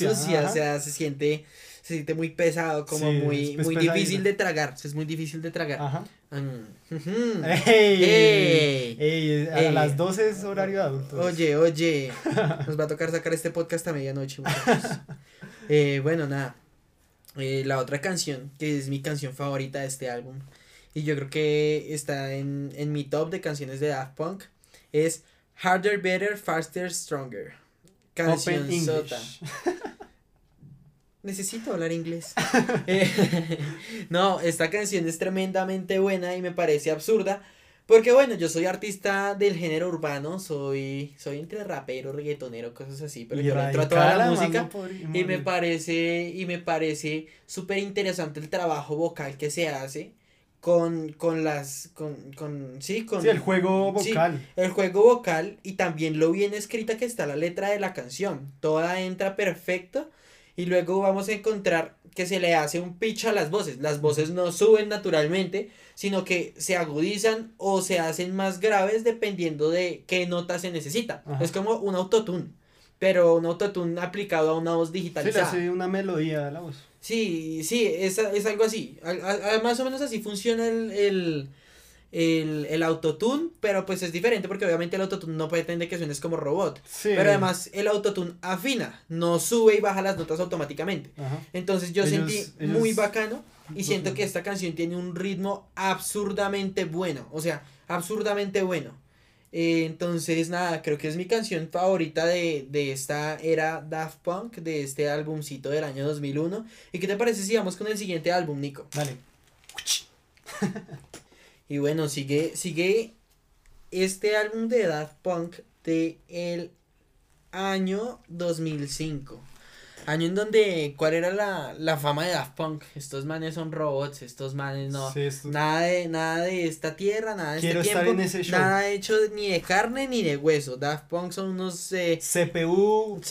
sea, se siente se siente muy pesado, como sí, muy difícil de tragar, es muy difícil de tragar. Ajá. A las 12 es horario de adultos. Oye, nos va a tocar sacar este podcast a medianoche. Bueno, nada, la otra canción, que es mi canción favorita de este álbum, y yo creo que está en mi top de canciones de Daft Punk, es Harder, Better, Faster, Stronger. Canción Open sota. Necesito hablar inglés. No, esta canción es tremendamente buena y me parece absurda, porque bueno, yo soy artista del género urbano, soy entre rapero, reggaetonero, cosas así, pero yo entro a toda la música y me parece súper interesante el trabajo vocal que se hace con el juego vocal. Sí, el juego vocal, y también lo bien escrita que está la letra de la canción, toda entra perfecto. Y luego vamos a encontrar que se le hace un pitch a las voces no suben naturalmente, sino que se agudizan o se hacen más graves dependiendo de qué nota se necesita. Ajá. Es como un autotune, pero un autotune aplicado a una voz digitalizada. Se le hace una melodía a la voz. Sí, es algo así, más o menos así funciona el autotune, pero pues es diferente porque obviamente el autotune no pretende que suenes como robot, sí. Pero además el autotune afina, no sube y baja las notas automáticamente. Ajá. Entonces yo sentí muy bacano y siento que esta canción tiene un ritmo absurdamente bueno, entonces nada, creo que es mi canción favorita de esta era Daft Punk, de este álbumcito del año 2001, ¿y qué te parece si vamos con el siguiente álbum, Nico? Vale. Y bueno, sigue este álbum de Daft Punk de el año 2005, año en donde, ¿cuál era la fama de Daft Punk? Estos manes son robots, estos manes no, sí, nada de esta tierra, nada de este tiempo, nada hecho ni de carne ni de hueso. Daft Punk son unos CPU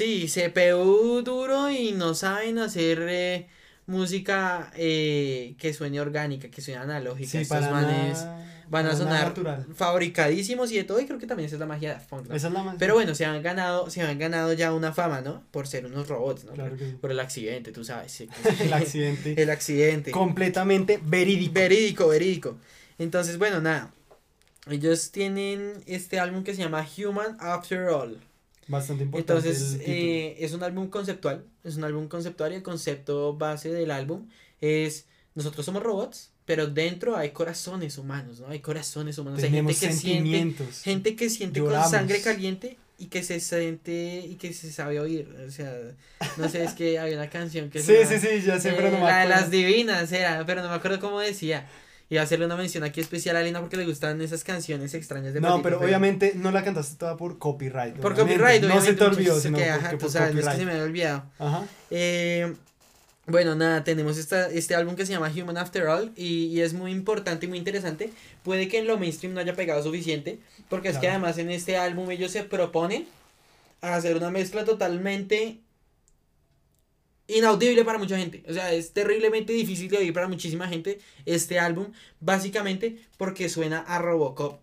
duro y no saben hacer música que suene orgánica, que suene analógica, sí, estos manes van a sonar natural, fabricadísimos y de todo, y creo que también esa es la magia de Daft Punk, ¿no? Esa es la magia. Pero bueno, se han ganado ya una fama, ¿no? Por ser unos robots, ¿no? Claro, por el accidente, tú sabes. Sí, el accidente. Completamente verídico. Entonces, bueno, nada, ellos tienen este álbum que se llama Human After All. Bastante importante. Entonces, es un álbum conceptual, y el concepto base del álbum es, nosotros somos robots, pero dentro hay corazones humanos, ¿no? Tenemos, hay gente que siente lloramos con sangre caliente y que se siente y que se sabe oír, o sea, no sé, es que había una canción que ya sé, pero no me acuerdo. La de las divinas era, pero no me acuerdo cómo decía. Y hacerle una mención aquí especial a Lina porque le gustan esas canciones extrañas de Patito Feo. Pero obviamente no la cantaste toda por copyright. Por copyright, no se te olvidó, sino que, no es que se me había olvidado. Ajá. Bueno, nada, tenemos este álbum que se llama Human After All y es muy importante y muy interesante. Puede que en lo mainstream no haya pegado suficiente, porque es que además en este álbum ellos se proponen a hacer una mezcla totalmente inaudible para mucha gente, o sea, es terriblemente difícil de oír para muchísima gente este álbum, básicamente porque suena a Robocop,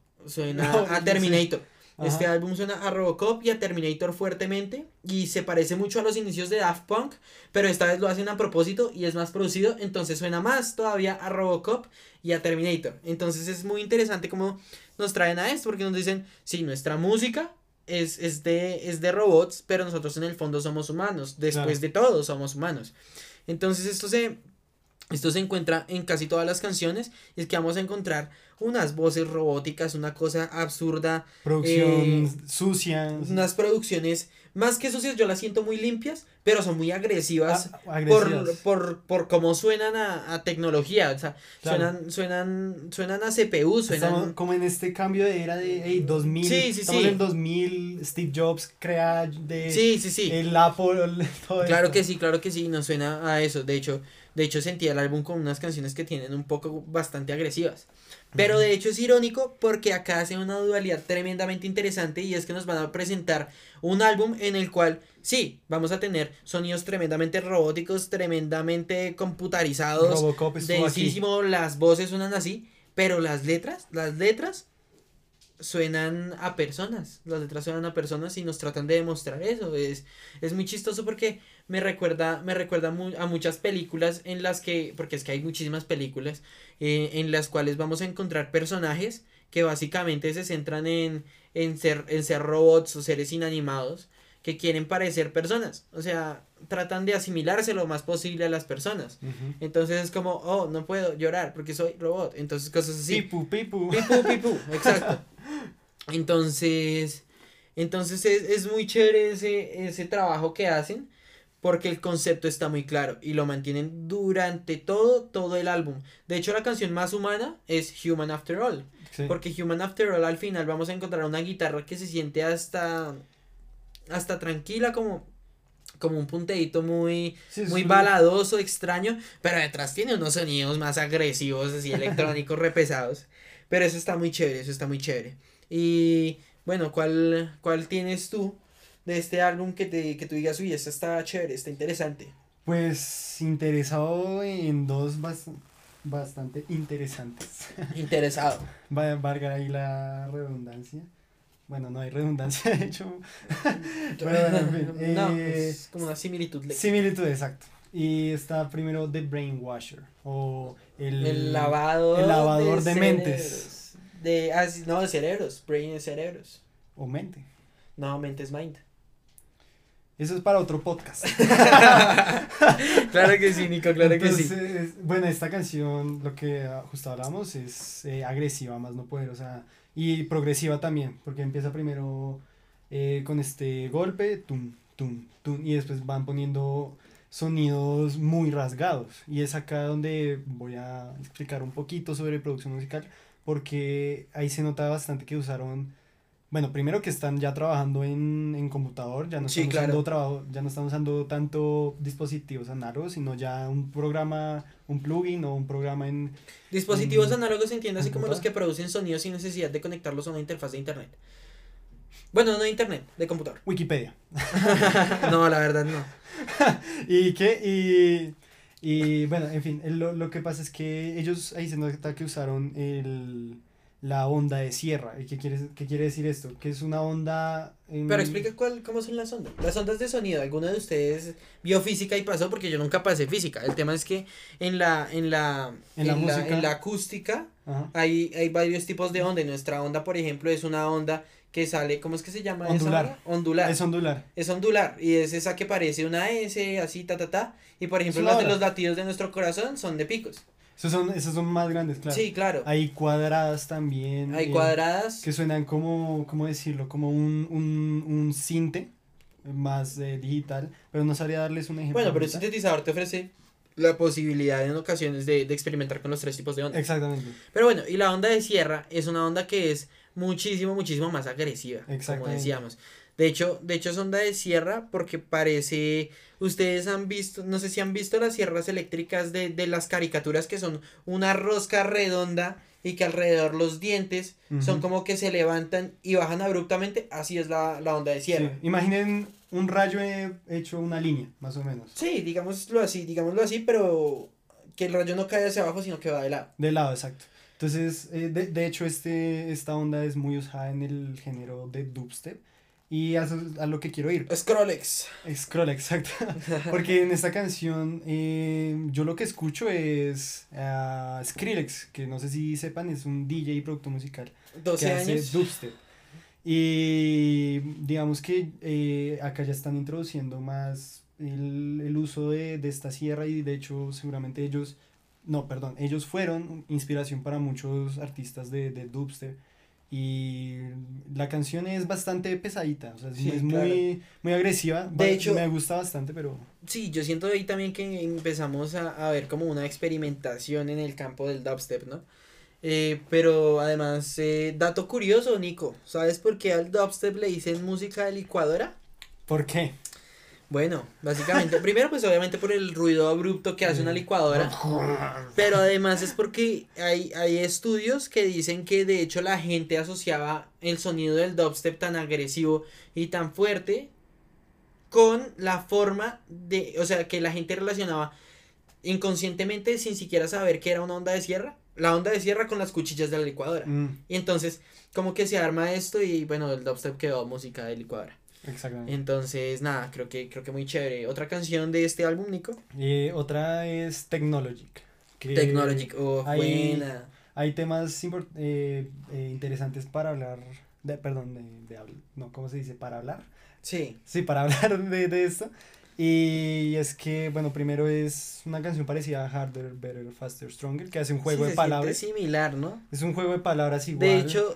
a Terminator, sí. Este álbum suena a Robocop y a Terminator fuertemente, y se parece mucho a los inicios de Daft Punk, pero esta vez lo hacen a propósito y es más producido, entonces suena más todavía a Robocop y a Terminator. Entonces es muy interesante cómo nos traen a esto, porque nos dicen, sí, nuestra música es de robots, pero nosotros en el fondo somos humanos, después de todo somos humanos. Entonces esto se encuentra en casi todas las canciones, y es que vamos a encontrar unas voces robóticas, una cosa absurda, producciones sucias, unas producciones más que sucias, yo las siento muy limpias, pero son muy agresivas, por cómo suenan a tecnología, o sea, suenan a CPU, estamos como en este cambio de era de 2000, estamos en 2000, Steve Jobs crea el Apple, todo claro que sí, nos suena a eso, de hecho sentía el álbum con unas canciones que tienen un poco bastante agresivas, pero de hecho es irónico porque acá hace una dualidad tremendamente interesante, y es que nos van a presentar un álbum en el cual sí, vamos a tener sonidos tremendamente robóticos, tremendamente computarizados, Robocop es densísimo, las voces suenan así, pero las letras suenan a personas y nos tratan de demostrar eso. Es muy chistoso porque me recuerda a muchas películas en las que, porque es que hay muchísimas películas, en las cuales vamos a encontrar personajes que básicamente se centran en ser robots o seres inanimados que quieren parecer personas, o sea, tratan de asimilarse lo más posible a las personas. Uh-huh. Entonces es como, oh, no puedo llorar porque soy robot, entonces cosas así. Pipu, exacto. Entonces es muy chévere ese trabajo que hacen, porque el concepto está muy claro y lo mantienen durante todo el álbum. De hecho, la canción más humana es Human After All, sí. Porque Human After All, al final vamos a encontrar una guitarra que se siente hasta tranquila, como un punteíto muy, sí, muy baladoso, extraño, pero detrás tiene unos sonidos más agresivos, así electrónicos repesados, pero eso está muy chévere. Y bueno, ¿cuál tienes tú de este álbum que tú digas, uy, esta está chévere, está interesante? Pues interesado en dos bastante interesantes. Interesado. Valga ahí la redundancia. Bueno, no hay redundancia, de hecho. Bueno, en fin, no, es como una similitud. Similitud, exacto. Y está primero The Brainwasher, o el lavador de mentes. De cerebros, brain es cerebros. O mente. No, mente es mind. Eso es para otro podcast. Claro que sí, Nico, claro. Entonces, que sí. Bueno, esta canción, lo que justo hablamos, es agresiva, más no poder, o sea, y progresiva también, porque empieza primero con este golpe, tum, tum, tum, y después van poniendo sonidos muy rasgados, y es acá donde voy a explicar un poquito sobre producción musical, porque ahí se nota bastante que usaron, bueno, primero que están ya trabajando en computador, ya no están, sí, claro, usando trabajo, ya no están usando tanto dispositivos análogos, sino ya un programa, un plugin o un programa en... Dispositivos análogos se entiende así como los que producen sonidos sin necesidad de conectarlos a una interfaz de internet. Bueno, no de internet, de computador. Wikipedia. No, la verdad no. ¿Y qué? Y bueno, en fin, lo que pasa es que ellos ahí se nota que usaron la onda de sierra. ¿Qué quiere decir esto? Que es una onda... Pero explica cómo son las ondas. Las ondas de sonido, ¿alguno de ustedes vio física y pasó? Porque yo nunca pasé física. El tema es que en la acústica hay varios tipos de onda. Y nuestra onda, por ejemplo, es una onda que sale, ¿cómo es que se llama? Ondular. Es ondular, y es esa que parece una S, así, y por ejemplo los latidos de nuestro corazón son de picos. Esos son más grandes, claro. Sí, claro. Hay cuadradas también. Hay cuadradas. Que suenan como, ¿cómo decirlo? Como un sinte más digital, pero no sabría darles un ejemplo. Bueno, pero el sintetizador te ofrece la posibilidad en ocasiones de experimentar con los tres tipos de onda. Exactamente. Pero bueno, y la onda de sierra es una onda que es muchísimo más agresiva, como decíamos. De hecho es onda de sierra porque parece, ustedes han visto, no sé si han visto las sierras eléctricas de las caricaturas, que son una rosca redonda y que alrededor los dientes son como que se levantan y bajan abruptamente, así es la onda de sierra. Sí. Imaginen un rayo hecho una línea, más o menos. Sí, digámoslo así, pero que el rayo no cae hacia abajo, sino que va de lado. De lado, exacto. Entonces, de hecho, esta onda es muy usada en el género de dubstep. Y a lo que quiero ir. Skrillex, exacto. Porque en esta canción yo lo que escucho es Skrillex, que no sé si sepan, es un DJ y productor musical. 12 que años. Hace dubstep. Y digamos que acá ya están introduciendo más el uso de esta sierra, y de hecho seguramente ellos fueron inspiración para muchos artistas de dubstep. Y la canción es bastante pesadita, o sea, sí, es claro, muy agresiva. De hecho, me gusta bastante, pero... Sí, yo siento ahí también que empezamos a ver como una experimentación en el campo del dubstep, ¿no? Pero además, dato curioso, Nico, ¿sabes por qué al dubstep le dicen música de licuadora? ¿Por qué? Bueno, básicamente, primero pues obviamente por el ruido abrupto que hace una licuadora, pero además es porque hay estudios que dicen que de hecho la gente asociaba el sonido del dubstep tan agresivo y tan fuerte con la forma de, o sea, que la gente relacionaba inconscientemente, sin siquiera saber que era una onda de sierra, la onda de sierra con las cuchillas de la licuadora. Y entonces como que se arma esto y bueno, el dubstep quedó música de licuadora. Exactamente. Entonces, nada, creo que muy chévere. ¿Otra canción de este álbum, Nico? Otra es Technologic. Technologic, buena. Hay temas interesantes para hablar, para hablar. Sí. Sí, para hablar de esto. Y es que, bueno, primero es una canción parecida a Harder, Better, Faster, Stronger, que hace un juego de palabras. Es similar, ¿no? Es un juego de palabras igual.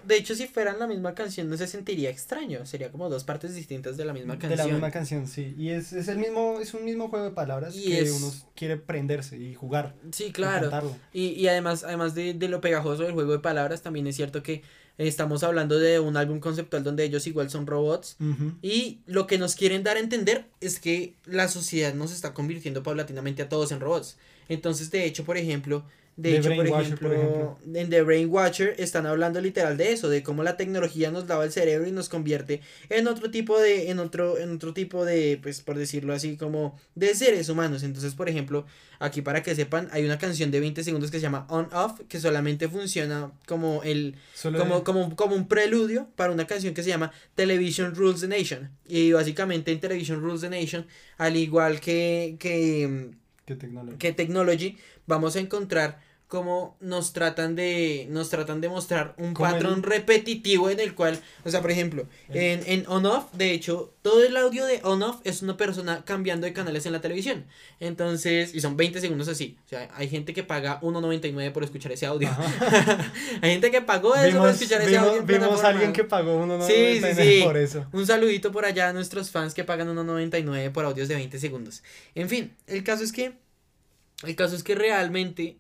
De hecho, si fueran la misma canción no se sentiría extraño, sería como dos partes distintas de la misma canción. De la misma canción, sí, y es un mismo juego de palabras y que uno quiere prenderse y jugar. Sí, claro, y además de lo pegajoso del juego de palabras, también es cierto que estamos hablando de un álbum conceptual donde ellos igual son robots. Uh-huh. Y lo que nos quieren dar a entender es que la sociedad nos está convirtiendo paulatinamente a todos en robots. Entonces, de hecho, por ejemplo, en The Brainwatcher están hablando literal de eso, de cómo la tecnología nos lava el cerebro y nos convierte en otro tipo de, pues, por decirlo así, como de seres humanos. Entonces, por ejemplo, aquí para que sepan, hay una canción de 20 segundos que se llama On Off, que solamente funciona como un preludio para una canción que se llama Television Rules the Nation. Y básicamente en Television Rules the Nation, al igual que Technology, vamos a encontrar cómo nos tratan de mostrar un patrón repetitivo en el cual, o sea, por ejemplo, en On-Off, de hecho, todo el audio de On-Off es una persona cambiando de canales en la televisión. Entonces, y son 20 segundos así, o sea, hay gente que paga $1.99 por escuchar ese audio. Hay gente que pagó eso por escuchar ese audio. Vimos a alguien que pagó $1.99 sí, por eso. Un saludito por allá a nuestros fans que pagan $1.99 por audios de 20 segundos. En fin, el caso es que realmente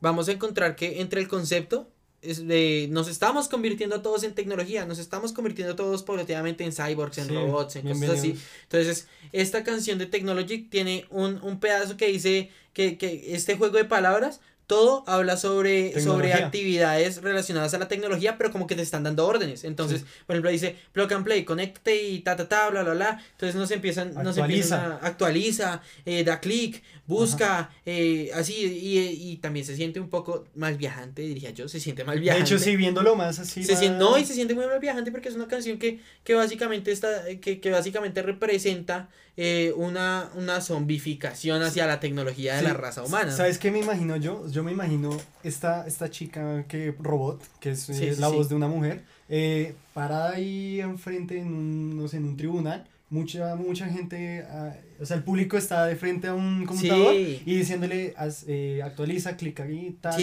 vamos a encontrar que entre el concepto nos estamos convirtiendo a todos en tecnología, nos estamos convirtiendo a todos paulatinamente en cyborgs, en robots, en cosas así. Entonces, esta canción de Technologic tiene un pedazo que dice que este juego de palabras, todo habla sobre actividades relacionadas a la tecnología, pero como que te están dando órdenes. Entonces, por ejemplo, dice plug and play, conéctate y bla, bla, bla. Entonces nos empiezan a actualizar, da clic, busca, así, y también se siente un poco mal viajante, diría yo, se siente mal viajante. De hecho, sí, viéndolo más así. Se siente muy mal viajante porque es una canción que básicamente representa una zombificación hacia la tecnología de la raza humana. ¿Sabes qué me imagino yo? Yo me imagino esta chica robot, que es voz de una mujer, parada ahí enfrente en un tribunal, mucha gente, o sea, el público está de frente a un computador y diciéndole, actualiza, clic aquí, tal,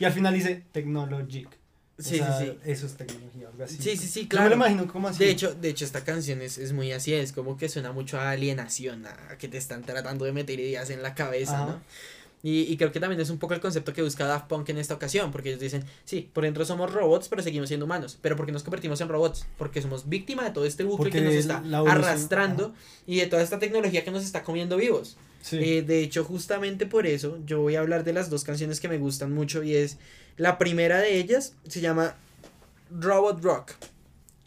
y al final dice Technologic. Eso es tecnología, algo así. Sí, claro. Yo me lo imagino como así. De hecho, esta canción es muy así, es como que suena mucho a alienación, a que te están tratando de meter ideas en la cabeza, ¿no? Y creo que también es un poco el concepto que busca Daft Punk en esta ocasión, porque ellos dicen, sí, por dentro somos robots, pero seguimos siendo humanos. ¿Pero por qué nos convertimos en robots? Porque somos víctima de todo este bucle que nos está arrastrando y de toda esta tecnología que nos está comiendo vivos. Sí. De hecho, justamente por eso, yo voy a hablar de las dos canciones que me gustan mucho, y es, la primera de ellas se llama Robot Rock.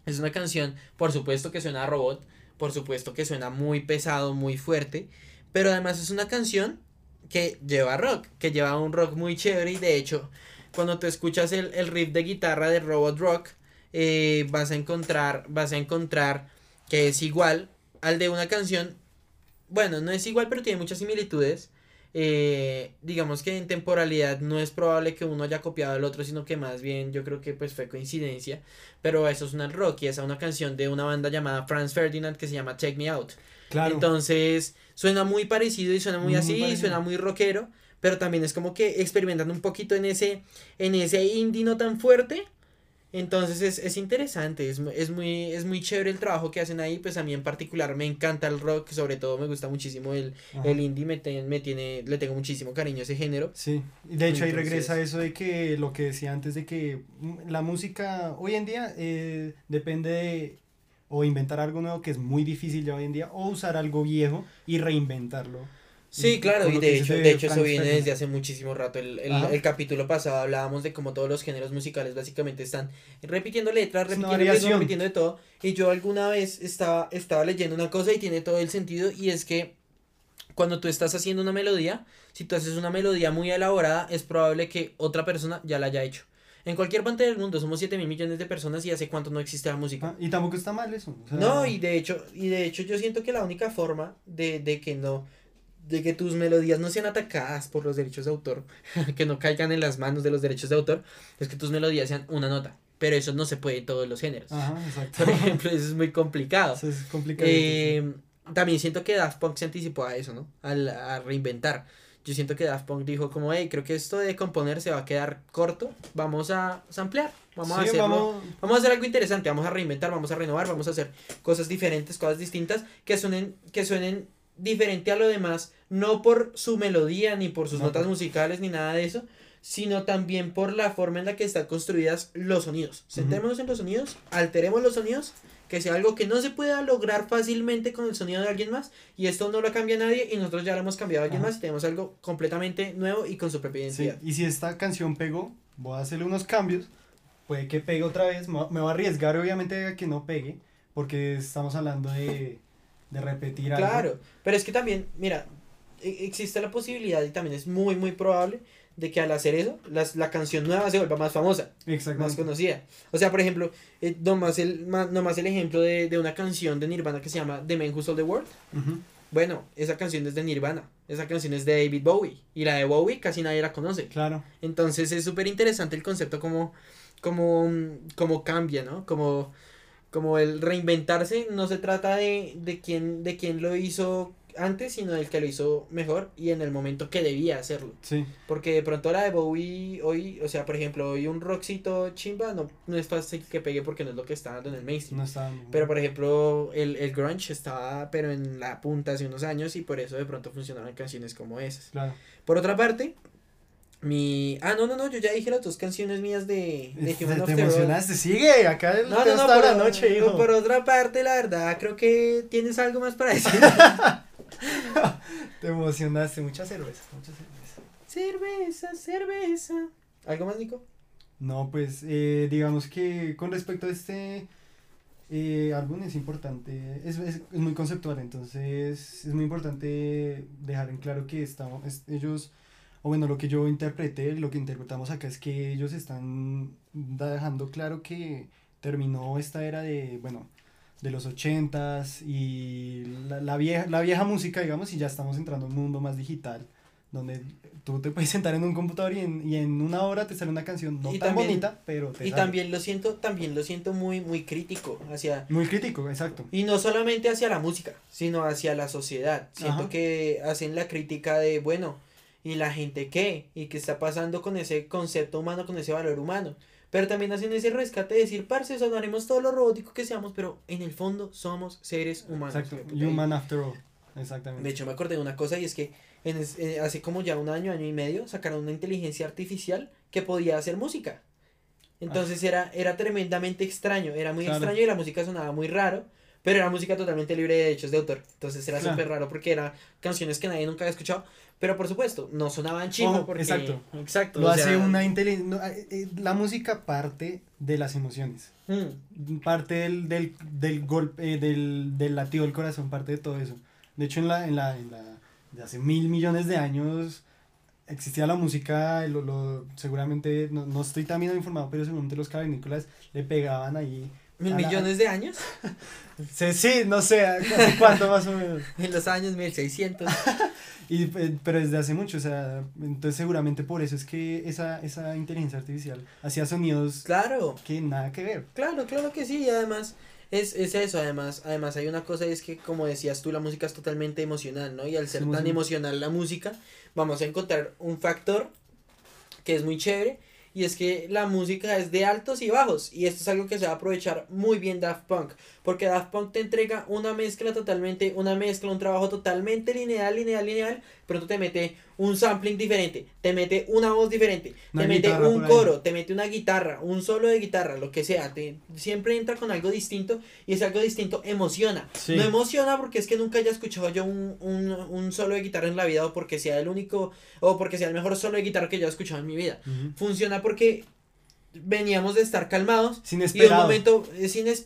Es una canción, por supuesto que suena a robot, por supuesto que suena muy pesado, muy fuerte, pero además es una canción que lleva rock, que lleva un rock muy chévere, y de hecho, cuando tú escuchas el riff de guitarra de Robot Rock, vas a encontrar que es igual al de una canción, bueno, no es igual, pero tiene muchas similitudes, digamos que en temporalidad no es probable que uno haya copiado al otro, sino que más bien yo creo que pues fue coincidencia, pero eso es un rock, y es una canción de una banda llamada Franz Ferdinand que se llama Take Me Out. Claro. Entonces suena muy parecido y suena muy así. Y suena muy rockero, pero también es como que experimentando un poquito en ese indie no tan fuerte. Entonces es interesante, es muy chévere el trabajo que hacen ahí. Pues a mí en particular me encanta el rock, sobre todo me gusta muchísimo el indie, le tengo muchísimo cariño a ese género. Sí, de hecho ahí regresa eso de que lo que decía antes de que la música hoy en día depende de o inventar algo nuevo, que es muy difícil ya hoy en día, o usar algo viejo y reinventarlo. Sí, claro, y de hecho eso viene desde hace muchísimo rato. El capítulo pasado hablábamos de cómo todos los géneros musicales básicamente están repitiendo letras, repitiendo de todo, y yo alguna vez estaba leyendo una cosa y tiene todo el sentido, y es que cuando tú estás haciendo una melodía, si tú haces una melodía muy elaborada, es probable que otra persona ya la haya hecho. En cualquier parte del mundo somos 7.000 millones de personas y hace cuánto no existe la música. Ah, y tampoco está mal eso. O sea, no, y de hecho yo siento que la única forma de que tus melodías no sean atacadas por los derechos de autor, que no caigan en las manos de los derechos de autor, es que tus melodías sean una nota. Pero eso no se puede en todos los géneros. Ajá, exacto. Por ejemplo, eso es muy complicado. Eso es complicado. También siento que Daft Punk se anticipó a eso, ¿no? A reinventar. Yo siento que Daft Punk dijo como, hey, creo que esto de componer se va a quedar corto, vamos a samplear, vamos a hacer algo interesante, vamos a reinventar, vamos a renovar, vamos a hacer cosas diferentes, cosas distintas, que suenen diferente a lo demás, no por su melodía, ni por sus notas musicales, ni nada de eso, sino también por la forma en la que están construidas los sonidos. Sentémonos en los sonidos, alteremos los sonidos, que sea algo que no se pueda lograr fácilmente con el sonido de alguien más, y esto no lo cambia nadie, y nosotros ya lo hemos cambiado a alguien más, y tenemos algo completamente nuevo y con su propia identidad. Sí, y si esta canción pegó, voy a hacerle unos cambios, puede que pegue otra vez, me voy a arriesgar obviamente a que no pegue, porque estamos hablando de repetir algo. Claro, pero es que también, mira, existe la posibilidad, y también es muy muy probable, de que al hacer eso, la canción nueva se vuelva más famosa, más conocida. O sea, por ejemplo, nomás el ejemplo de una canción de Nirvana que se llama The Man Who Sold the World. Bueno, esa canción es de Nirvana, esa canción es de David Bowie, y la de Bowie casi nadie la conoce. Claro. Entonces es súper interesante el concepto como cambia, ¿no? Como el reinventarse no se trata de quién lo hizo antes, sino del que lo hizo mejor y en el momento que debía hacerlo. Sí. Porque de pronto la de Bowie hoy, o sea, por ejemplo, hoy un rockcito chimba no es fácil que pegue porque no es lo que está dando en el mainstream. No está. Pero por ejemplo, el grunge estaba pero en la punta hace unos años y por eso de pronto funcionaron canciones como esas. Claro. Por otra parte, yo ya dije las dos canciones mías de Human of the Road. Te emocionaste, sigue, acá hasta la noche, hijo. Por otra parte, la verdad, creo que tienes algo más para decir. Te emocionaste, mucha cerveza. Cerveza. ¿Algo más, Nico? No, pues, digamos que con respecto a este álbum es importante, es muy conceptual, entonces es muy importante dejar en claro que ellos... O bueno, lo que yo interpreté, lo que interpretamos acá es que ellos están dejando claro que terminó esta era de los 80s y la vieja música, digamos, y ya estamos entrando a un mundo más digital, donde tú te puedes sentar en un computador y en una hora te sale una canción no tan bonita, pero te sale. Y también lo siento muy, muy crítico hacia... Muy crítico, exacto. Y no solamente hacia la música, sino hacia la sociedad. Siento que hacen la crítica de, bueno... ¿Y la gente qué? ¿Y qué está pasando con ese concepto humano, con ese valor humano? Pero también hacen ese rescate de decir, parce, sonaremos todo lo robótico que seamos, pero en el fondo somos seres humanos. Exacto, human after all, exactamente. De hecho me acordé de una cosa y es que hace como ya un año y medio sacaron una inteligencia artificial que podía hacer música. Entonces era tremendamente extraño, era muy extraño y la música sonaba muy raro. Pero era música totalmente libre de derechos de autor, entonces era súper raro porque eran canciones que nadie nunca había escuchado, pero por supuesto, no sonaban chimbo porque... Exacto. La música parte de las emociones, parte del golpe, del latido del corazón, parte de todo eso. De hecho, de hace 1.000 millones de años existía la música, seguramente, no estoy tan bien informado, pero seguramente los cavernícolas le pegaban ahí... ¿1.000 millones de años? Sí, no sé, ¿cuánto más o menos? En los años 1600. Pero desde hace mucho, o sea, entonces seguramente por eso es que esa inteligencia artificial hacía sonidos que nada que ver. Claro que sí, y además es eso, además hay una cosa y es que como decías tú, la música es totalmente emocional, ¿no? Y al ser tan emocional la música, vamos a encontrar un factor que es muy chévere. Y es que la música es de altos y bajos, y esto es algo que se va a aprovechar muy bien Daft Punk, porque Daft Punk te entrega un trabajo totalmente lineal, pero te mete un sampling diferente, te mete una voz diferente, te mete un coro, te mete una guitarra, un solo de guitarra, lo que sea, siempre entra con algo distinto, y ese algo distinto emociona. Sí. No emociona porque es que nunca haya escuchado yo un solo de guitarra en la vida, o porque sea el único, o porque sea el mejor solo de guitarra que yo he escuchado en mi vida. Funciona porque veníamos de estar calmados y de un momento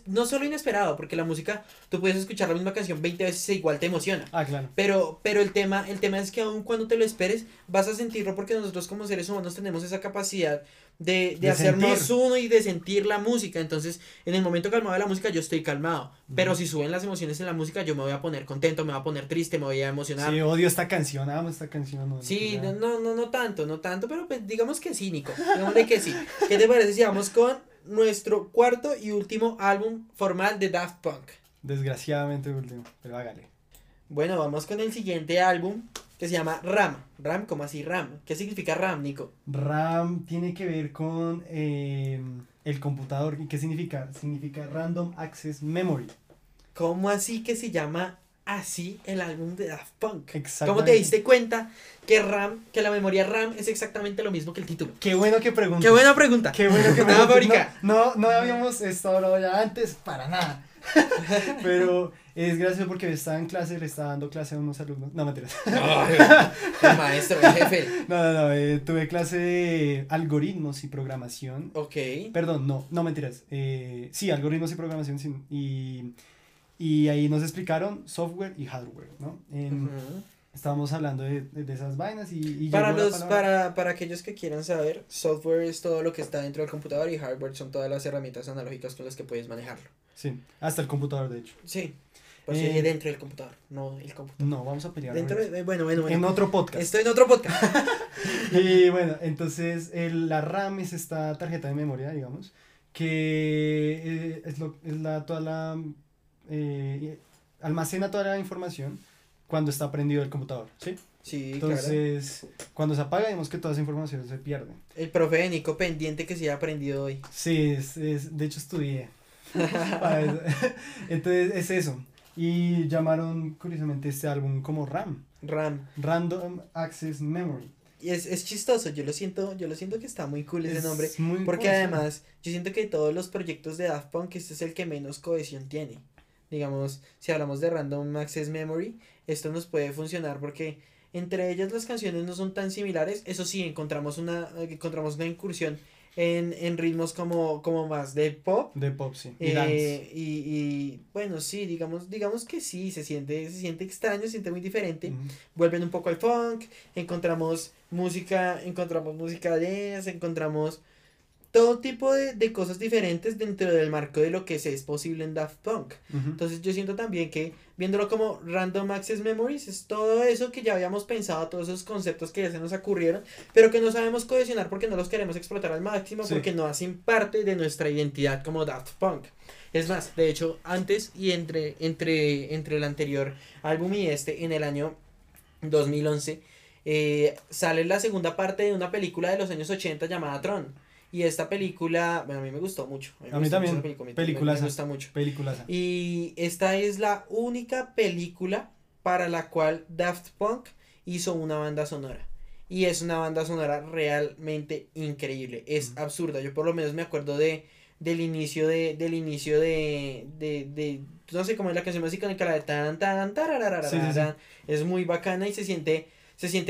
no solo inesperado, porque la música tú puedes escuchar la misma canción 20 veces e igual te emociona. Claro. Pero el tema es que aun cuando te lo esperes vas a sentirlo, porque nosotros como seres humanos tenemos esa capacidad de hacernos sentir uno y de sentir la música. Entonces, en el momento calmado de la música yo estoy calmado, pero si suben las emociones en la música yo me voy a poner contento, me voy a poner triste, me voy a emocionar. Sí, odio esta canción, amo esta canción. No, sí, no tanto, pero pues digamos que sí, Nico, digámosle que sí. ¿Qué te parece si vamos con nuestro cuarto y último álbum formal de Daft Punk? Desgraciadamente último, pero hágale. Bueno, vamos con el siguiente álbum, que se llama RAM. RAM, ¿cómo así RAM? ¿Qué significa RAM, Nico? RAM tiene que ver con el computador. ¿Qué significa? Significa Random Access Memory. ¿Cómo así que se llama así el álbum de Daft Punk? Exactamente. ¿Cómo te diste cuenta que RAM, que la memoria RAM es exactamente lo mismo que el título? Qué bueno que preguntas. Qué buena pregunta. Qué bueno que preguntas. No habíamos estado ya antes para nada. Pero es gracioso porque estaba en clase, le estaba dando clase a unos alumnos, no mentiras, el maestro, el jefe, tuve clase de algoritmos y programación, algoritmos y programación, y ahí nos explicaron software y hardware, ¿no? Estábamos hablando de esas vainas y para aquellos que quieran saber, software es todo lo que está dentro del computador y hardware son todas las herramientas analógicas con las que puedes manejarlo. Sí, hasta el computador de hecho. Sí, pues dentro del computador, no el computador. No, vamos a pelear. Dentro de, bueno. En otro podcast. Estoy en otro podcast. Y bueno, entonces la RAM es esta tarjeta de memoria, digamos, que almacena toda la información cuando está prendido el computador, ¿sí? Sí, entonces, claro. Cuando se apaga, vemos que toda esa información se pierde. El profe Nico pendiente que se haya aprendido hoy. Sí, de hecho estudié. Entonces, es eso. Y llamaron, curiosamente, este álbum como RAM. RAM. Random Access Memory. Y es chistoso, yo lo siento que está muy cool ese nombre. Porque cool, además, sí. Yo siento que todos los proyectos de Daft Punk, este es el que menos cohesión tiene. Digamos, si hablamos de Random Access Memory, esto nos puede funcionar porque entre ellas las canciones no son tan similares. Eso sí, encontramos una incursión en ritmos como más de pop. De pop, sí. Y dance. Y bueno, sí, digamos que sí, se siente extraño, se siente muy diferente. Vuelven un poco al funk, encontramos música dance, encontramos todo tipo de cosas diferentes dentro del marco de lo que es posible en Daft Punk. Entonces yo siento también que viéndolo como Random Access Memories es todo eso que ya habíamos pensado, todos esos conceptos que ya se nos ocurrieron, pero que no sabemos cohesionar porque no los queremos explotar al máximo, sí. Porque no hacen parte de nuestra identidad como Daft Punk. Es más, de hecho, antes y entre el anterior álbum y este, en el año 2011, sale la segunda parte de una película de los años 80 llamada Tron. Y esta película, bueno, a mí me gustó mucho. Me gusta mucho. Peliculaza. Y esta es la única película para la cual Daft Punk hizo una banda sonora. Y es una banda sonora realmente increíble. Es absurda. Yo por lo menos me acuerdo del inicio de no sé cómo es la canción más icónica, la de tan tan tarararara. Sí. Es muy bacana y se siente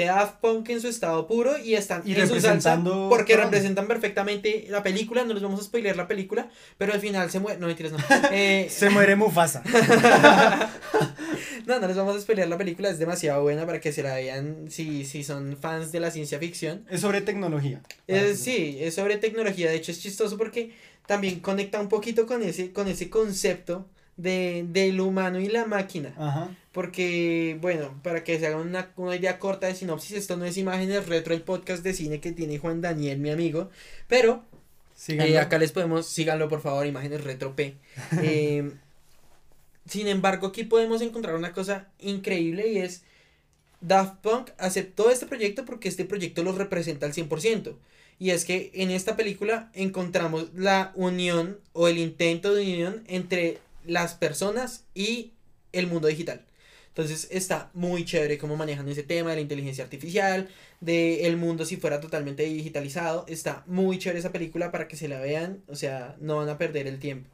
Daft Punk en su estado puro y están en su salsa porque representan perfectamente la película. No les vamos a spoilear la película, pero al final se muere, se muere Mufasa. No les vamos a spoilear la película, es demasiado buena para que se la vean si son fans de la ciencia ficción. Es sobre tecnología. Es sobre tecnología, de hecho es chistoso porque también conecta un poquito con ese concepto del humano y la máquina. Ajá. Porque, bueno, para que se hagan una idea corta de sinopsis, esto no es Imágenes Retro, el podcast de cine que tiene Juan Daniel, mi amigo, pero acá les podemos, síganlo por favor, Imágenes Retro P. Sin embargo, aquí podemos encontrar una cosa increíble y es Daft Punk aceptó este proyecto porque este proyecto los representa al 100%. Y es que en esta película encontramos la unión o el intento de unión entre las personas y el mundo digital. Entonces está muy chévere cómo manejan ese tema de la inteligencia artificial, de el mundo si fuera totalmente digitalizado. Está muy chévere esa película para que se la vean, o sea, no van a perder el tiempo.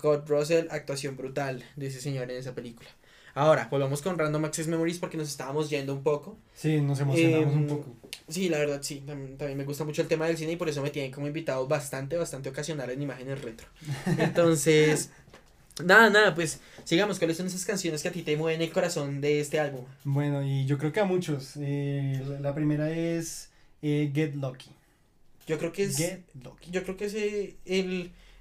Kurt Russell, actuación brutal de ese señor en esa película. Ahora, volvamos con Random Access Memories porque nos estábamos yendo un poco. Sí, nos emocionamos un poco. Sí, la verdad, sí. También me gusta mucho el tema del cine y por eso me tienen como invitado bastante ocasional en Imágenes Retro. Entonces, nada, pues sigamos. ¿Cuáles son esas canciones que a ti te mueven el corazón de este álbum? Bueno, y yo creo que a muchos. La primera es Get Lucky. Yo creo que es. Yo creo que ese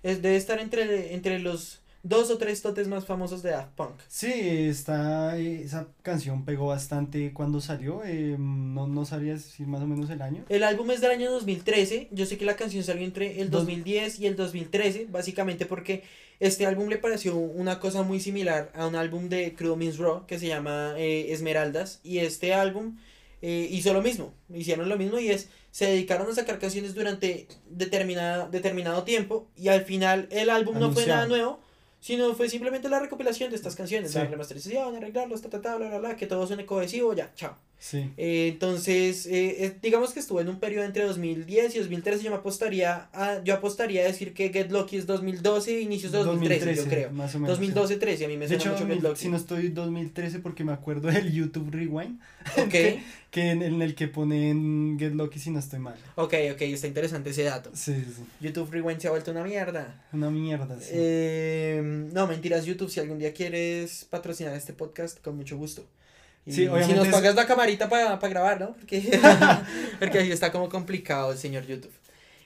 debe estar entre los 2 o 3 totes más famosos de Daft Punk. Sí, esa canción pegó bastante cuando salió, no sabría decir más o menos el año. El álbum es del año 2013, yo sé que la canción salió entre el 2010 y el 2013, básicamente porque este álbum le pareció una cosa muy similar a un álbum de Crudo Means Raw que se llama Esmeraldas, y este álbum hizo lo mismo, hicieron lo mismo, y se dedicaron a sacar canciones durante determinado tiempo, y al final el álbum no fue nada nuevo, sino fue simplemente la recopilación de estas canciones, sí. La remasterización, arreglarlos, bla, bla, bla, que todo suene cohesivo, ya, chao. Sí. Entonces, digamos que estuvo en un periodo entre 2010 y 2013, yo apostaría a decir que Get Lucky es 2012, inicios de 2013, yo creo. Más o menos. 2012-13, sí. A mí me suena mucho Get Lucky. Si no estoy 2013 porque me acuerdo del YouTube Rewind, okay. que en el que ponen Get Lucky si no estoy mal. Ok, está interesante ese dato. Sí. YouTube Rewind se ha vuelto una mierda. Una mierda, sí. No, mentiras, YouTube, si algún día quieres patrocinar este podcast, con mucho gusto. Sí, obviamente si nos pagas la camarita para grabar, ¿no? Porque ahí está como complicado el señor YouTube.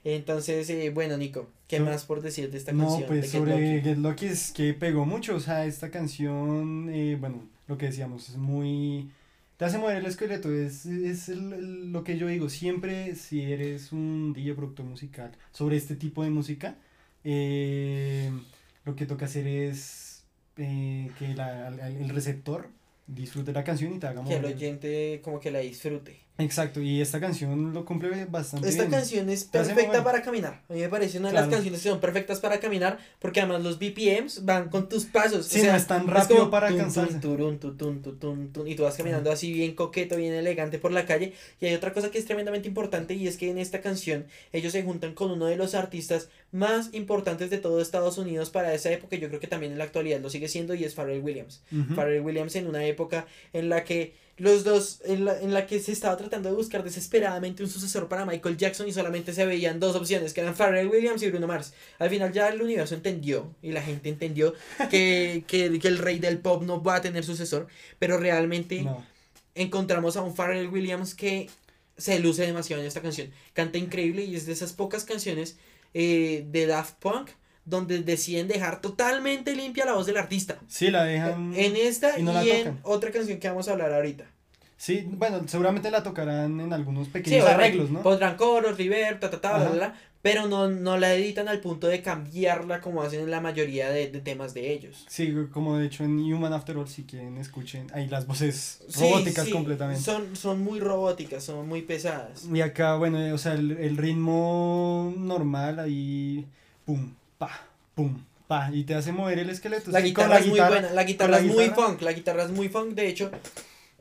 Entonces, bueno, Nico, ¿qué más por decir de esta canción? No, pues sobre Get Lucky es que pegó mucho, o sea, esta canción, bueno, lo que decíamos, es muy... Te hace mover el esqueleto, es lo que yo digo, siempre si eres un DJ productor musical sobre este tipo de música, lo que toca hacer es que el receptor disfrute la canción y te haga mover. Que el oyente como que la disfrute. Exacto, y esta canción lo cumple bastante bien. Esta canción es perfecta para caminar. A mí me parece una de las canciones que son perfectas para caminar, porque además los BPMs van con tus pasos. Sí, no es tan rápido para cansarse. Y tú vas caminando así bien coqueto, bien elegante por la calle. Y hay otra cosa que es tremendamente importante, y es que en esta canción ellos se juntan con uno de los artistas más importantes de todo Estados Unidos para esa época, y yo creo que también en la actualidad lo sigue siendo, y es Pharrell Williams. Pharrell Williams en una época en la que los dos, en la que se estaba tratando de buscar desesperadamente un sucesor para Michael Jackson, y solamente se veían dos opciones, que eran Pharrell Williams y Bruno Mars. Al final ya el universo entendió, y la gente entendió que el rey del pop no va a tener sucesor, pero realmente encontramos a un Pharrell Williams que se luce demasiado en esta canción. Canta increíble, y es de esas pocas canciones de Daft Punk donde deciden dejar totalmente limpia la voz del artista. Sí, la dejan. En esta y en otra canción que vamos a hablar ahorita. Sí, bueno, seguramente la tocarán en algunos pequeños arreglos, ¿no? Pondrán coros, reverb, pero no la editan al punto de cambiarla como hacen en la mayoría de temas de ellos. Sí, como de hecho en Human After All, si quieren escuchen, ahí las voces robóticas completamente. Son muy robóticas, son muy pesadas. Y acá, bueno, o sea, el ritmo normal ahí, pum, pa, pum, pa, y te hace mover el esqueleto. La guitarra es muy buena, la guitarra es muy funk, de hecho,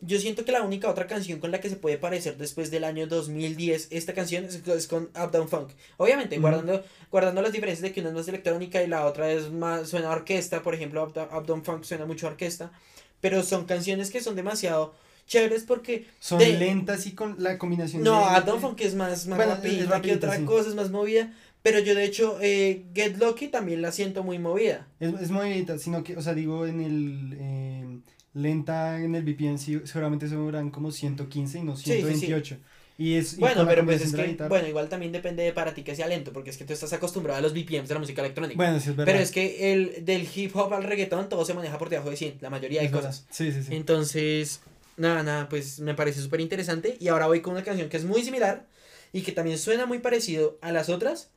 yo siento que la única otra canción con la que se puede parecer después del año 2010 esta canción es con Up Down Funk, obviamente guardando las diferencias de que una es más electrónica y la otra es más, suena a orquesta, por ejemplo Up Down Funk suena mucho a orquesta, pero son canciones que son demasiado chéveres porque son lentas y con la combinación Up Down Funk es más bueno, rapidita que otra cosa, es más movida. Pero yo de hecho Get Lucky también la siento muy movida. Es movidita, sino que, o sea, digo en el lenta en el BPM seguramente sobran como 115 y no 128. Sí. Y es bueno, pero pues es que bueno, igual también depende de para ti que sea lento, porque es que tú estás acostumbrado a los BPMs de la música electrónica. Bueno, sí es verdad. Pero es que el del hip hop al reggaetón todo se maneja por debajo de 100, la mayoría de cosas. Sí. Entonces, nada, pues me parece súper interesante, y ahora voy con una canción que es muy similar y que también suena muy parecido a las otras.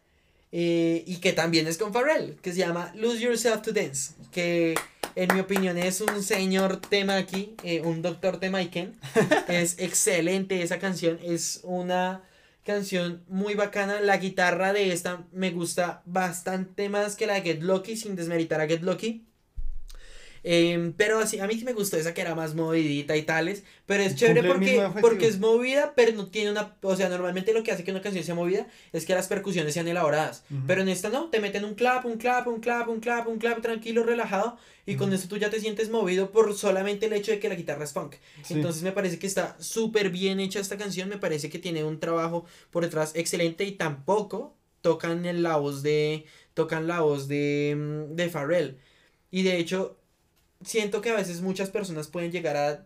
Y que también es con Pharrell, que se llama Lose Yourself to Dance, que en mi opinión es un señor tema aquí, un doctor tema Iken. Es excelente esa canción, es una canción muy bacana. La guitarra de esta me gusta bastante más que la de Get Lucky, sin desmeritar a Get Lucky. Pero así, a mí sí me gustó esa que era más movidita y tales, pero es chévere porque es movida, pero no tiene una, o sea, normalmente lo que hace que una canción sea movida es que las percusiones sean elaboradas, pero en esta no, te meten un clap tranquilo, relajado, y con eso tú ya te sientes movido por solamente el hecho de que la guitarra es funk, entonces me parece que está súper bien hecha esta canción, me parece que tiene un trabajo por detrás excelente, y tampoco tocan la voz de Pharrell, y de hecho siento que a veces muchas personas pueden llegar a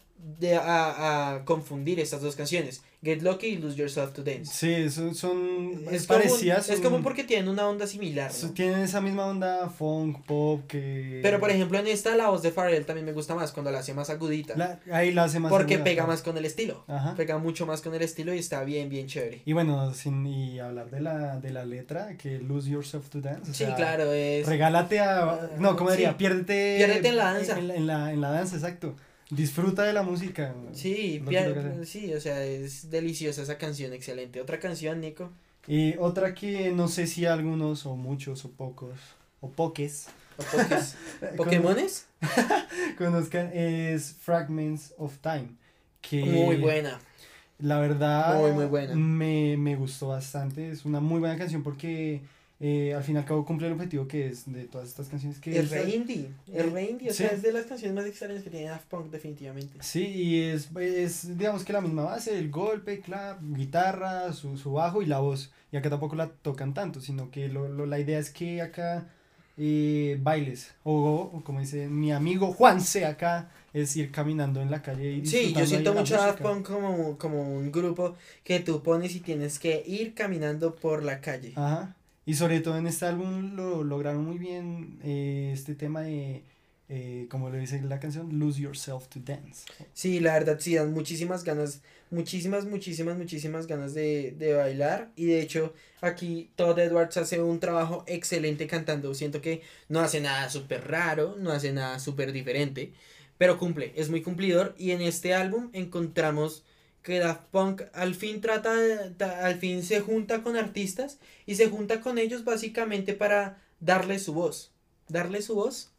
a confundir estas dos canciones, Get Lucky y Lose Yourself to Dance. Sí, son es parecidas. Es como porque tienen una onda similar, ¿no? Tienen esa misma onda funk, pop que... Pero por ejemplo en esta la voz de Pharrell también me gusta más, cuando la hace más agudita. Ahí la hace más porque agudita, pega más con el estilo. Ajá. Pega mucho más con el estilo y está bien, bien chévere. Y bueno, sin y hablar de la letra, que Lose Yourself to Dance, o sí, sea, claro, es... Regálate a... No, ¿cómo diría? Sí. Piérdete en la danza. En la danza, exacto. Disfruta de la música. Sí, sí, o sea, es deliciosa esa canción, excelente. Otra canción, Nico. Y otra que no sé si algunos o muchos o pocos o poques. O poques. ¿Pokémones? Conozcan, es Fragments of Time. Que muy buena. La verdad. Muy buena. Me gustó bastante. Es una muy buena canción porque... al fin y al cabo cumple el objetivo que es de todas estas canciones que es re indie, o sea, es de las canciones más extrañas que tiene Daft Punk definitivamente. Sí, y es digamos que la misma base, el golpe, clap, guitarra, su bajo y la voz, y acá tampoco la tocan tanto, sino que la idea es que acá bailes, o como dice mi amigo Juanse acá, es ir caminando en la calle y disfrutando. Sí, yo siento mucho Daft Punk como un grupo que tú pones y tienes que ir caminando por la calle. Ajá. Y sobre todo en este álbum lo lograron muy bien, este tema de, como lo dice la canción, Lose Yourself to Dance. Sí, la verdad sí, dan muchísimas ganas, muchísimas ganas de bailar, y de hecho aquí Todd Edwards hace un trabajo excelente cantando. Siento que no hace nada súper raro, no hace nada súper diferente, pero cumple, es muy cumplidor, y en este álbum encontramos... que Daft Punk al fin al fin se junta con artistas y se junta con ellos básicamente para darle su voz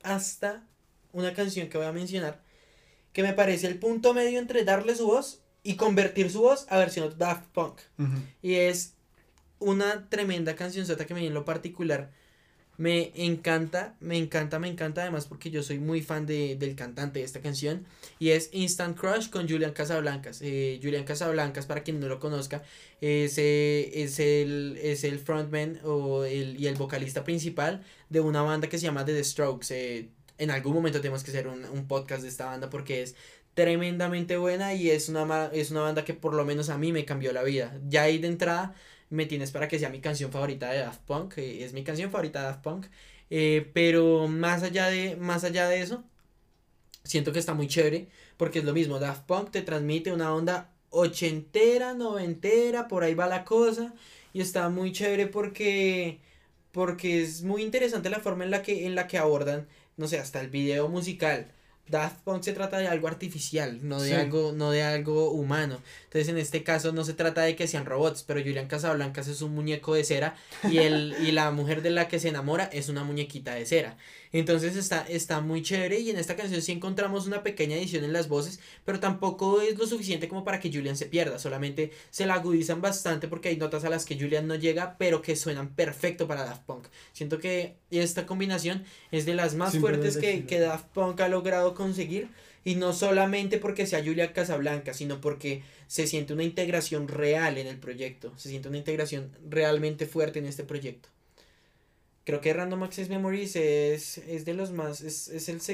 hasta una canción que voy a mencionar, que me parece el punto medio entre darle su voz y convertir su voz a versión Daft Punk. Uh-huh. Y es una tremenda cancionzota que a mí en lo particular me encanta además porque yo soy muy fan del cantante de esta canción, y es Instant Crush con Julian Casablancas. Julian Casablancas, para quien no lo conozca, es el frontman y el vocalista principal de una banda que se llama The Strokes. En algún momento tenemos que hacer un podcast de esta banda porque es tremendamente buena y es una banda que por lo menos a mí me cambió la vida. Ya ahí de entrada me tienes para que sea mi canción favorita de Daft Punk, pero más allá de eso, siento que está muy chévere, porque es lo mismo, Daft Punk te transmite una onda ochentera, noventera, por ahí va la cosa, y está muy chévere porque es muy interesante la forma en la que abordan, no sé, hasta el video musical. Daft Punk se trata de algo artificial, no de algo humano. Entonces en este caso no se trata de que sean robots, pero Julian Casablancas es un muñeco de cera y la mujer de la que se enamora es una muñequita de cera. Entonces está muy chévere, y en esta canción sí encontramos una pequeña edición en las voces, pero tampoco es lo suficiente como para que Julian se pierda, solamente se la agudizan bastante porque hay notas a las que Julian no llega, pero que suenan perfecto para Daft Punk. Siento que esta combinación es de las más fuertes que Daft Punk ha logrado conseguir, y no solamente porque sea Julian Casablancas, sino porque se siente una integración real en el proyecto, se siente una integración realmente fuerte en este proyecto. Creo que Random Access Memories es de los más, si no es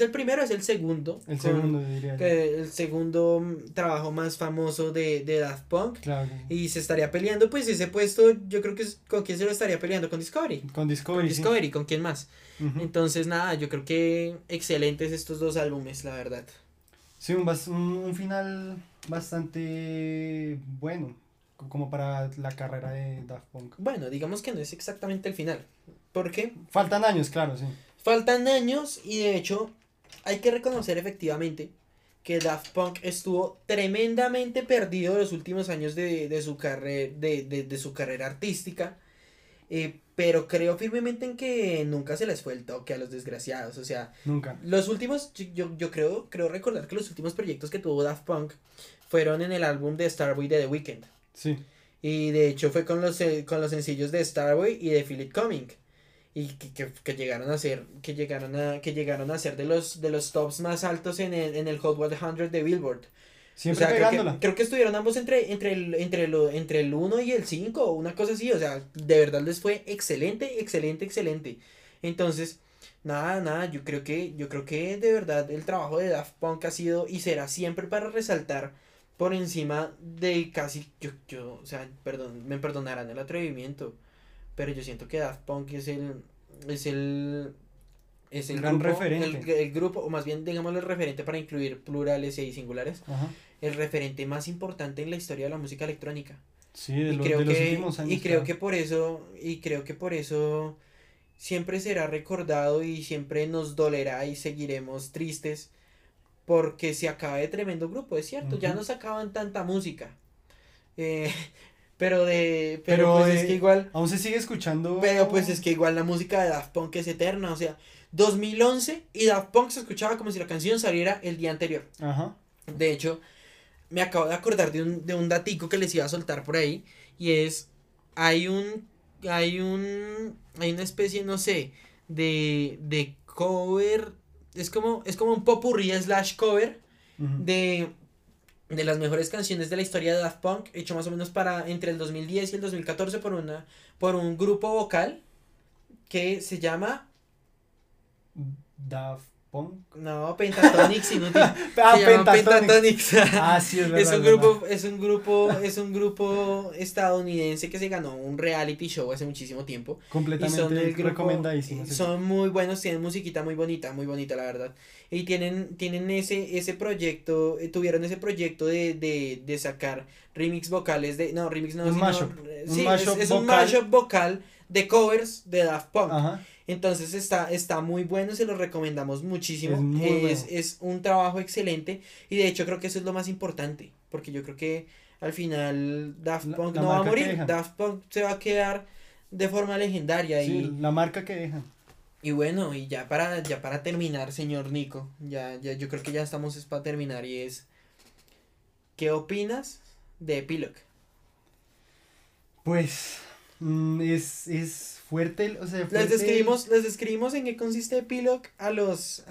el primero, es el segundo. El segundo, diría yo. El segundo trabajo más famoso de Daft Punk. Claro. Y se estaría peleando, pues, ese puesto, yo creo que ¿con quién se lo estaría peleando? ¿Con Discovery? Con Discovery, ¿con quién más? Uh-huh. Entonces, nada, yo creo que excelentes estos dos álbumes, la verdad. Sí, un final bastante bueno, como para la carrera de Daft Punk. Bueno, digamos que no es exactamente el final, porque faltan años, claro, sí. Faltan años, y de hecho hay que reconocer efectivamente que Daft Punk estuvo tremendamente perdido los últimos años de su carrera artística, pero creo firmemente en que nunca se les fue el toque a los desgraciados, o sea, nunca. Los últimos, yo creo recordar que los últimos proyectos que tuvo Daft Punk fueron en el álbum de Starboy de The Weeknd. Sí. Y de hecho fue con los sencillos de Starboy y de Feel It Coming, y que llegaron a ser de los tops más altos en el Hot 100 de Billboard. Siempre, o sea, pegándola. Creo que estuvieron ambos entre el 1 y el 5, una cosa así, o sea, de verdad les fue excelente. Entonces, Nada, yo creo que de verdad el trabajo de Daft Punk ha sido y será siempre para resaltar por encima de casi, o sea, perdón, me perdonarán el atrevimiento, pero yo siento que Daft Punk es el gran grupo, referente. El grupo, o más bien, digamos, el referente para incluir plurales y singulares, ajá, el referente más importante en la historia de la música electrónica. Sí, de los últimos años. Y creo que por eso siempre será recordado y siempre nos dolerá y seguiremos tristes porque se acaba de tremendo grupo, es cierto, uh-huh, ya no sacaban tanta música. Pero es que igual aún se sigue escuchando. Pero pues es que igual la música de Daft Punk es eterna, o sea, 2011 y Daft Punk se escuchaba como si la canción saliera el día anterior. Ajá. De hecho, me acabo de acordar de un datico que les iba a soltar por ahí, y es hay una especie, no sé, de cover, es como un popurrí / cover, uh-huh, de las mejores canciones de la historia de Daft Punk, hecho más o menos para entre el 2010 y el 2014 por un grupo vocal que se llama Daft Punk. No, Pentatonix, inútil. Pentatonix. Ah, sí, es verdad. Es un grupo estadounidense que se ganó un reality show hace muchísimo tiempo. Completamente recomendadísimo. Son muy buenos, tienen musiquita muy bonita la verdad. Y tienen ese proyecto, tuvieron ese proyecto de sacar remix vocales de no, remix no, un sino, mashup. Sí, es un mashup vocal de covers de Daft Punk. Ajá. Entonces está muy bueno, se lo recomendamos muchísimo, es un trabajo excelente y de hecho creo que eso es lo más importante, porque yo creo que al final Daft Punk no va a morir, Daft Punk se va a quedar de forma legendaria. Sí, y la marca que dejan. Y bueno, y ya para terminar, señor Nico, ya yo creo que ya estamos es para terminar, y es, ¿qué opinas de Epilogue? Pues... Es fuerte, o sea, fuerte. Les describimos en qué consiste Epilogue a los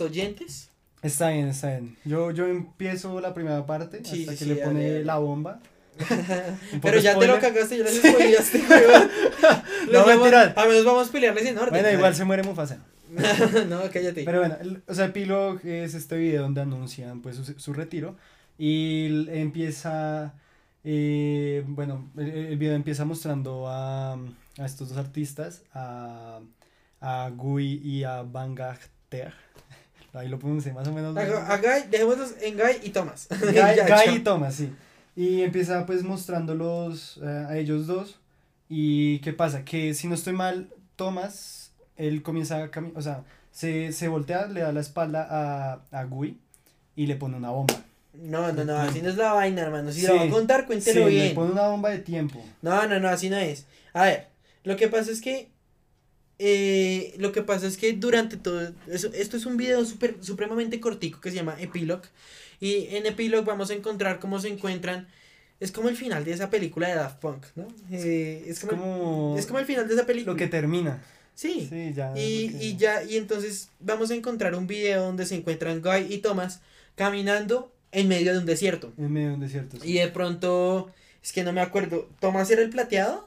oyentes. Está bien. Yo empiezo la primera parte, sí, hasta que sí, le pone la bomba. Pero ya spoiler. Te lo cagaste, ya les spoileaste. No, mentira. A menos vamos a pelearles en orden. Bueno, igual se muere Mufasa. No, cállate. Pero bueno, o sea, Epilogue es este video donde anuncian pues su retiro y empieza... bueno, el video empieza mostrando a estos dos artistas, a Guy y a Bangalter. Ahí lo pronuncié más o menos. A Guy, dejémonos en Guy y Thomas. Guy y Thomas, sí. Y empieza pues mostrándolos a ellos dos. ¿Y qué pasa? Que si no estoy mal, Thomas, él comienza a caminar, o sea, se voltea, le da la espalda a Guy y le pone una bomba. No, así no es la vaina, hermano. Si sí, lo va a contar, cuéntelo sí, bien. Le pone una bomba de tiempo. No, así no es. A ver, lo que pasa es que durante todo eso, esto es un video supremamente cortico que se llama Epilogue, y en Epilogue vamos a encontrar cómo se encuentran. Es como el final de esa película de Daft Punk, ¿no? Es como el final de esa película. Lo que termina. Sí, ya. Y entonces vamos a encontrar un video donde se encuentran Guy y Thomas caminando en medio de un desierto. Sí. Y de pronto, es que no me acuerdo, ¿Thomas era el plateado?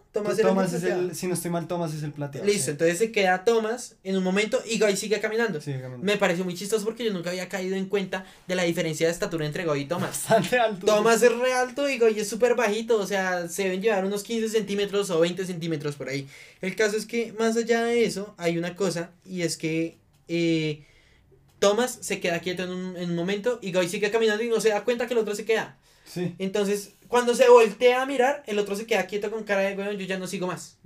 Si no estoy mal, Thomas es el plateado. Listo, sí. Entonces se queda Thomas en un momento y Guy sigue caminando. Me pareció muy chistoso porque yo nunca había caído en cuenta de la diferencia de estatura entre Guy y Thomas. Bastante alto. Thomas es re alto y Guy es súper bajito, o sea, se deben llevar unos 15 centímetros o 20 centímetros por ahí. El caso es que más allá de eso, hay una cosa, y es que... Thomas se queda quieto en un momento y Guy sigue caminando y no se da cuenta que el otro se queda. Sí. Entonces, cuando se voltea a mirar, el otro se queda quieto con cara de, bueno, yo ya no sigo más.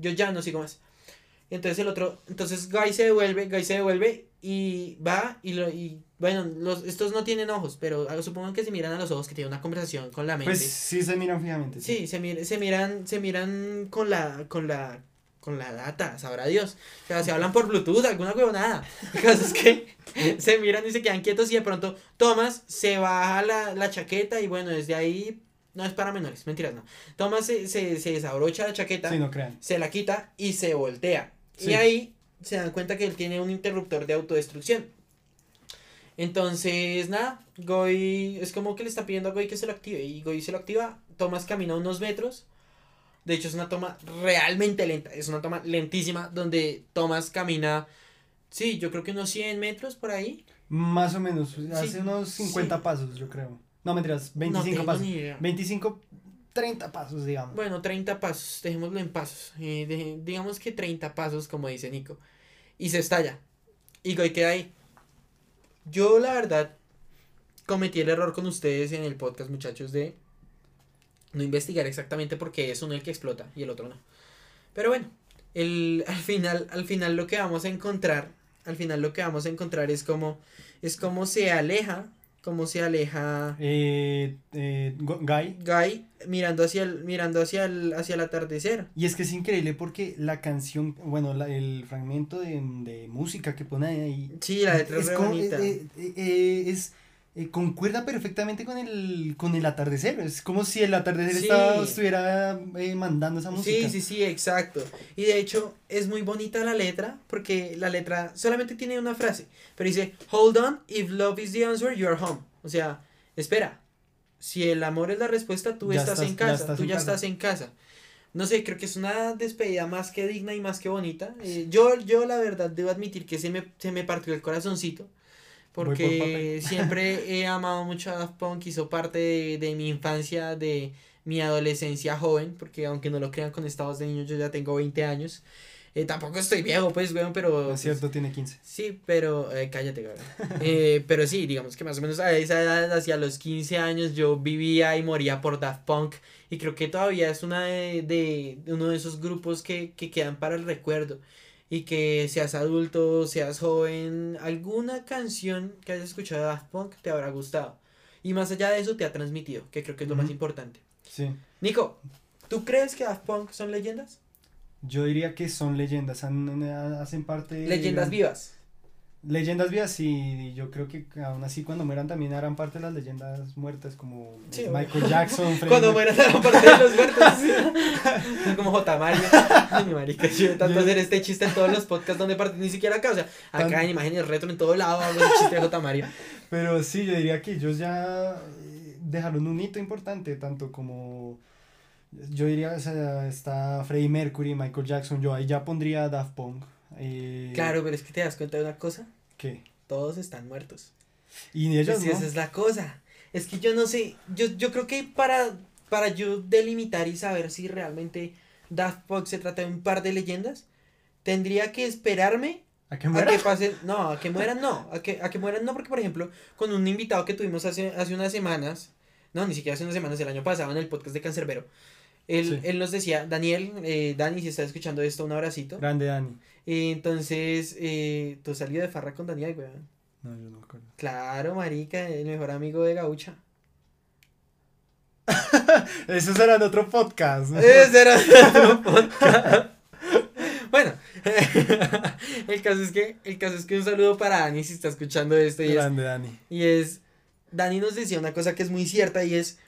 Entonces Guy se devuelve y va y bueno, estos no tienen ojos, pero supongo que se miran a los ojos, que tienen una conversación con la mente. Pues sí se miran fijamente. Sí, se miran con la data, sabrá Dios. O sea, se hablan por Bluetooth, alguna huevonada. El caso es que se miran y se quedan quietos, y de pronto Thomas se baja la chaqueta, y bueno, desde ahí no es para menores, mentiras, no. Thomas se desabrocha la chaqueta, sí, no crean, se la quita y se voltea. Sí. Y ahí se dan cuenta que él tiene un interruptor de autodestrucción. Entonces, nada, Guy es como que le está pidiendo a Guy que se lo active, y Guy se lo activa. Thomas camina unos metros. De hecho, es una toma realmente lenta, es una toma lentísima, donde Thomas camina Sí, yo creo que unos 100 metros por ahí. Más o menos, sí, hace unos 50 pasos, yo creo. No, mentiras, 25 pasos. Ni idea. 25, 30 pasos, digamos. Bueno, 30 pasos, dejémoslo en pasos. Digamos que 30 pasos, como dice Nico. Y se estalla. Y Goy queda ahí. Yo, la verdad, cometí el error con ustedes en el podcast, muchachos, de no investigar exactamente porque es uno el que explota y el otro no. Pero bueno, al final lo que vamos a encontrar, es como se aleja Guy mirando hacia el atardecer. Y es que es increíble porque la canción, bueno, el fragmento de música que pone ahí. Sí, la letra es re bonita. Concuerda perfectamente con el atardecer. Es como si el atardecer estuviera mandando esa música. Sí, exacto. Y de hecho es muy bonita la letra, porque la letra solamente tiene una frase, pero dice, hold on, if love is the answer, you are home. O sea, espera, si el amor es la respuesta, tú estás en casa, estás en casa. No sé, creo que es una despedida más que digna y más que bonita. Yo la verdad debo admitir que se me partió el corazoncito, porque siempre he amado mucho a Daft Punk, hizo parte de mi infancia, de mi adolescencia joven, porque aunque no lo crean con esta voz de niño, yo ya tengo 20 años, tampoco estoy viejo, pues, weón, pero... Es cierto, pues, tiene 15. Sí, pero, cállate, cabrón, pero sí, digamos que más o menos a esa edad, hacia los 15 años, yo vivía y moría por Daft Punk, y creo que todavía es uno de esos grupos que quedan para el recuerdo. Y que seas adulto, seas joven, alguna canción que hayas escuchado de Daft Punk te habrá gustado. Y más allá de eso te ha transmitido, que creo que es lo más importante. Sí. Nico, ¿tú crees que Daft Punk son leyendas? Yo diría que son leyendas, hacen parte de... Leyendas vivas. Leyendas vivas, sí, yo creo que aún así cuando mueran también harán parte de las leyendas muertas, como Michael Jackson. Cuando mueran harán parte de los muertos, son como Jota Mario. Ay, mi marica, yo tanto hacer este chiste en todos los podcasts donde parte, ni siquiera acá, o sea, acá en Imágenes Retro, en todo lado hago el chiste de Jota Mario. Pero sí, yo diría que ellos ya dejaron un hito importante, tanto como... Yo diría, o sea, está Freddie Mercury, Michael Jackson, yo ahí ya pondría Daft Punk. Claro, pero es que te das cuenta de una cosa. ¿Qué? Todos están muertos. Y ellos pues no. Esa es la cosa. Es que yo no sé, yo creo que para yo delimitar y saber si realmente Daft Punk se trata de un par de leyendas, tendría que esperarme a que mueran, porque por ejemplo, con un invitado que tuvimos hace unas semanas, no, ni siquiera hace unas semanas, el año pasado en el podcast de Cancerbero. Él nos decía, Daniel, Dani, si estás escuchando esto, un abracito. Grande, Dani. Entonces, tú salí de farra con Daniel, güey. No, yo no me acuerdo. Claro, marica, el mejor amigo de Gaucha. Eso será de otro podcast. Bueno, el caso es que un saludo para Dani, si está escuchando esto. Grande, Dani. Dani nos decía una cosa que es muy cierta y es...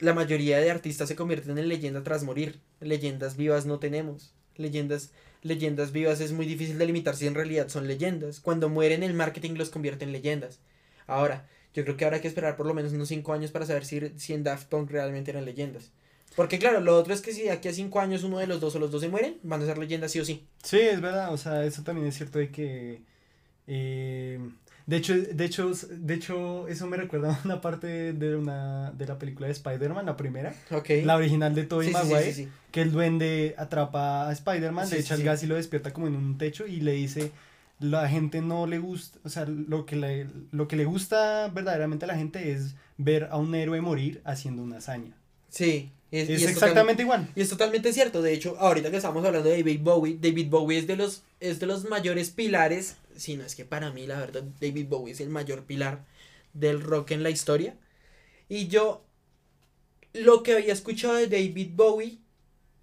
La mayoría de artistas se convierten en leyenda tras morir. Leyendas vivas no tenemos. Leyendas vivas es muy difícil delimitar si en realidad son leyendas. Cuando mueren, el marketing los convierte en leyendas. Ahora, yo creo que habrá que esperar por lo menos unos 5 años para saber si en Daft Punk realmente eran leyendas. Porque claro, lo otro es que si de aquí a 5 años uno de los dos o los dos se mueren, van a ser leyendas sí o sí. Sí, es verdad, o sea, eso también es cierto de que... De hecho, eso me recuerda a una parte de la película de Spider-Man, la primera, la original de Tobey Maguire, que el duende atrapa a Spider-Man, le echa el gas y lo despierta como en un techo y le dice, la gente no le gusta, o sea, lo que le gusta verdaderamente a la gente es ver a un héroe morir haciendo una hazaña. Sí. Es exactamente igual. Y es totalmente cierto. De hecho, ahorita que estamos hablando de David Bowie es de los mayores pilares, si no es que para mí, la verdad, David Bowie es el mayor pilar del rock en la historia. Y yo, lo que había escuchado de David Bowie,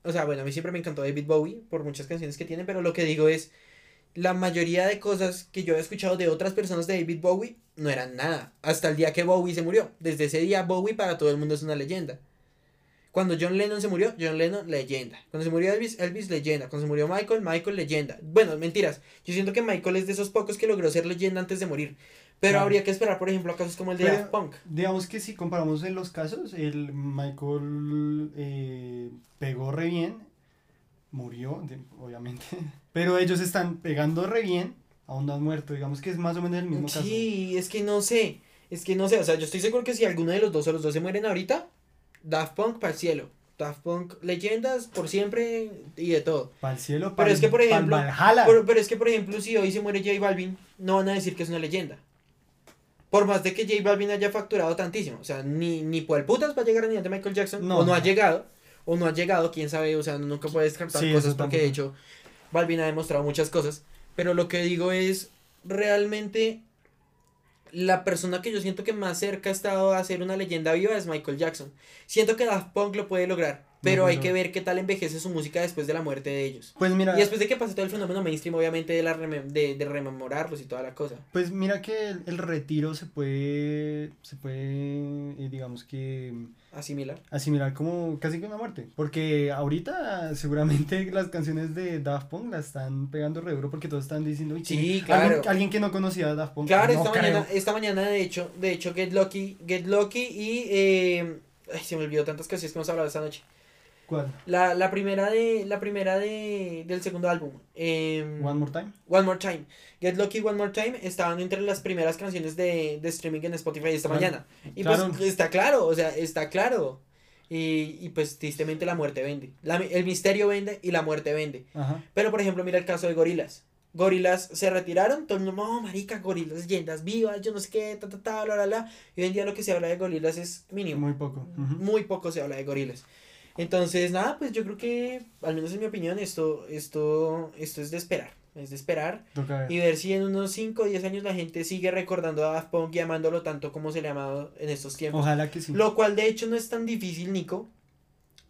o sea, bueno, a mí siempre me encantó David Bowie por muchas canciones que tiene, pero lo que digo es, la mayoría de cosas que yo había escuchado de otras personas de David Bowie no eran nada, hasta el día que Bowie se murió. Desde ese día, Bowie para todo el mundo es una leyenda. Cuando John Lennon se murió, John Lennon, leyenda. Cuando se murió Elvis, leyenda. Cuando se murió Michael, leyenda. Bueno, mentiras. Yo siento que Michael es de esos pocos que logró ser leyenda antes de morir. Pero habría que esperar, por ejemplo, a casos como el de Daft Punk. Digamos que si comparamos en los casos, el Michael pegó re bien, murió, obviamente. Pero ellos están pegando re bien, aún no han muerto, digamos que es más o menos el mismo caso. Sí, es que no sé, o sea, yo estoy seguro que si alguno de los dos o los dos se mueren ahorita, Daft Punk para el cielo. Daft Punk, leyendas por siempre y de todo. Para el cielo, para Valhalla. Pero es que, por ejemplo, si hoy se muere J Balvin, no van a decir que es una leyenda. Por más de que J Balvin haya facturado tantísimo, o sea, ni por el putas va a llegar a nivel de Michael Jackson, o no ha llegado, quién sabe, o sea, nunca puede descartar cosas porque de hecho Balvin ha demostrado muchas cosas, pero lo que digo es, realmente la persona que yo siento que más cerca ha estado a ser una leyenda viva es Michael Jackson. Siento que Daft Punk lo puede lograr, pero hay que ver qué tal envejece su música después de la muerte de ellos. Pues mira, y después de que pase todo el fenómeno mainstream, obviamente, de rememorarlos y toda la cosa. Pues mira que el retiro se puede digamos que... Asimilar como casi que una muerte, porque ahorita seguramente las canciones de Daft Punk las están pegando re duro porque todos están diciendo, sí, claro. Alguien que no conocía a Daft Punk. Claro, esta mañana de hecho Get Lucky y... ay, se me olvidó tantas canciones que hemos hablado esta noche. ¿Cuál? La primera del segundo álbum. One More Time. Get Lucky, One More Time estaban entre las primeras canciones de streaming en Spotify esta mañana. Y claro. Pues está claro. Y pues tristemente la muerte vende. El misterio vende y la muerte vende. Ajá. Pero por ejemplo, mira el caso de Gorillaz. Gorillaz se retiraron, todo el mundo, no, marica, Gorillaz, leyendas vivas, yo no sé qué, y hoy en día lo que se habla de Gorillaz es mínimo, muy poco, muy poco se habla de Gorillaz. Entonces, nada, pues yo creo que, al menos en mi opinión, esto es de esperar, y ver si en unos 5 o 10 años la gente sigue recordando a Daft Punk y amándolo tanto como se le ha amado en estos tiempos. Ojalá que sí. Lo cual de hecho no es tan difícil, Nico,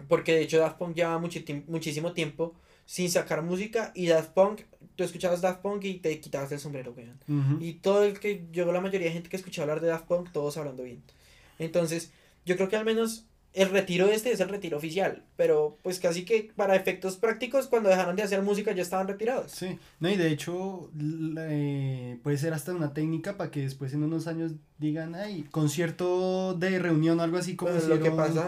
porque de hecho Daft Punk lleva muchísimo tiempo sin sacar música, y Daft Punk, tú escuchabas Daft Punk y te quitabas el sombrero, weón. Y todo el que, yo la mayoría de gente que escuchaba hablar de Daft Punk, todos hablando bien. Entonces, yo creo que al menos el retiro este es el retiro oficial, pero pues casi que para efectos prácticos, cuando dejaron de hacer música ya estaban retirados. Sí, no, y de hecho, puede ser hasta una técnica para que después en unos años digan, ay, concierto de reunión o algo así como pues hicieron...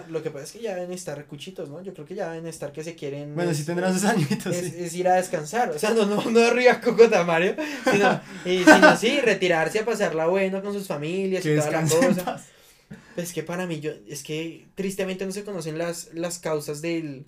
Lo que pasa es que ya deben estar recuchitos, ¿no? Yo creo que ya deben estar que se quieren... Bueno, sí tendrán sus añitos. Es ir a descansar, o sea, no arriba Jota Mario, sino sí, retirarse a pasarla bueno con sus familias que y toda la cosa. Pues que para mí, es que tristemente no se conocen las causas de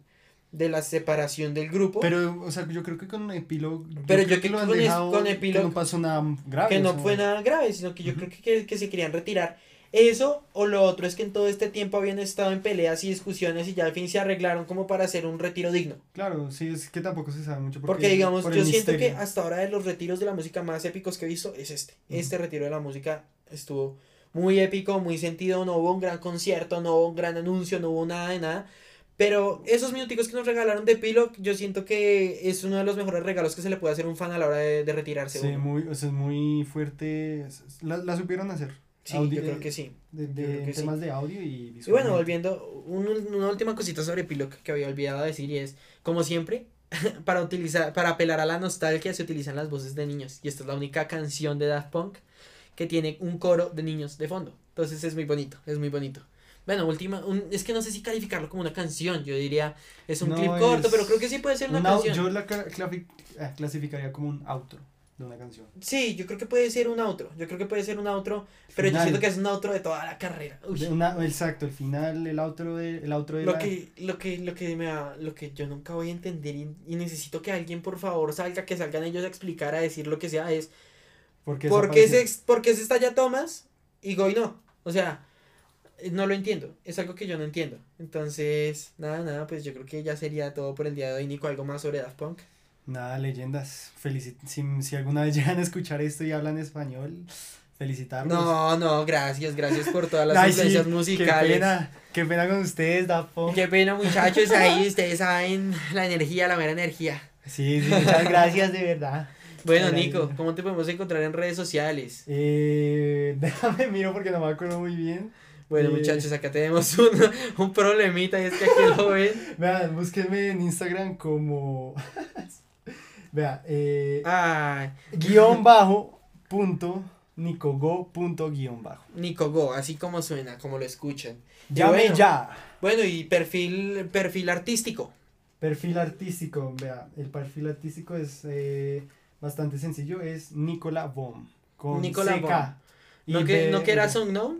la separación del grupo. Pero, o sea, yo creo que con Epílogo. Pero yo creo que lo han dejado, con Epílogo, que no pasó nada grave. Que no fue nada grave, sino que yo creo que se querían retirar. Eso, o lo otro es que en todo este tiempo habían estado en peleas y discusiones y ya al fin se arreglaron como para hacer un retiro digno. Claro, sí, es que tampoco se sabe mucho. Porque digamos, yo siento misterio. Que hasta ahora de los retiros de la música más épicos que he visto es este. Este retiro de la música estuvo... muy épico, muy sentido, no hubo un gran concierto, no hubo un gran anuncio, no hubo nada de nada, pero esos minuticos que nos regalaron de Pillow, yo siento que es uno de los mejores regalos que se le puede hacer a un fan a la hora de retirarse. Sí, es muy fuerte, la supieron hacer. Sí, audio, yo creo que sí. De temas de audio y visual. Y bueno, volviendo, una última cosita sobre Pillow que había olvidado decir y es, como siempre, para apelar a la nostalgia se utilizan las voces de niños, y esta es la única canción de Daft Punk que tiene un coro de niños de fondo. Entonces es muy bonito. Bueno, es que no sé si calificarlo como una canción, yo diría, es un clip corto, pero creo que sí puede ser una canción. Yo la clasificaría como un outro de una canción. Sí, yo creo que puede ser un outro, pero final. Yo siento que es un outro de toda la carrera. Exacto, el final, el outro de lo que yo nunca voy a entender y necesito que alguien por favor salgan ellos a explicar, a decir lo que sea, es... ¿Por qué se estalla Thomas y Goy no? O sea, no lo entiendo, es algo que yo no entiendo. Entonces, nada, pues yo creo que ya sería todo por el día de hoy. Nico, ¿algo más sobre Daft Punk? Nada, leyendas, si alguna vez llegan a escuchar esto y hablan español, felicitarlos. No, gracias por todas las influencias musicales. Qué pena con ustedes, Daft Punk. Qué pena, muchachos, ahí ustedes saben la mera energía. Sí, muchas gracias, de verdad. Bueno, Nico, ¿cómo te podemos encontrar en redes sociales? Déjame miro porque no me acuerdo muy bien. Bueno, muchachos, acá tenemos un problemita y es que aquí lo ven. Vean, búsquenme en Instagram como... Vean, _.nicogo._. Nicogo, así como suena, como lo escuchan. Llame ya. Bueno, y perfil artístico. Vea, el perfil artístico es... bastante sencillo, es Nicolás Bomb, con Nicolás CK. ¿No que era Song Gnome?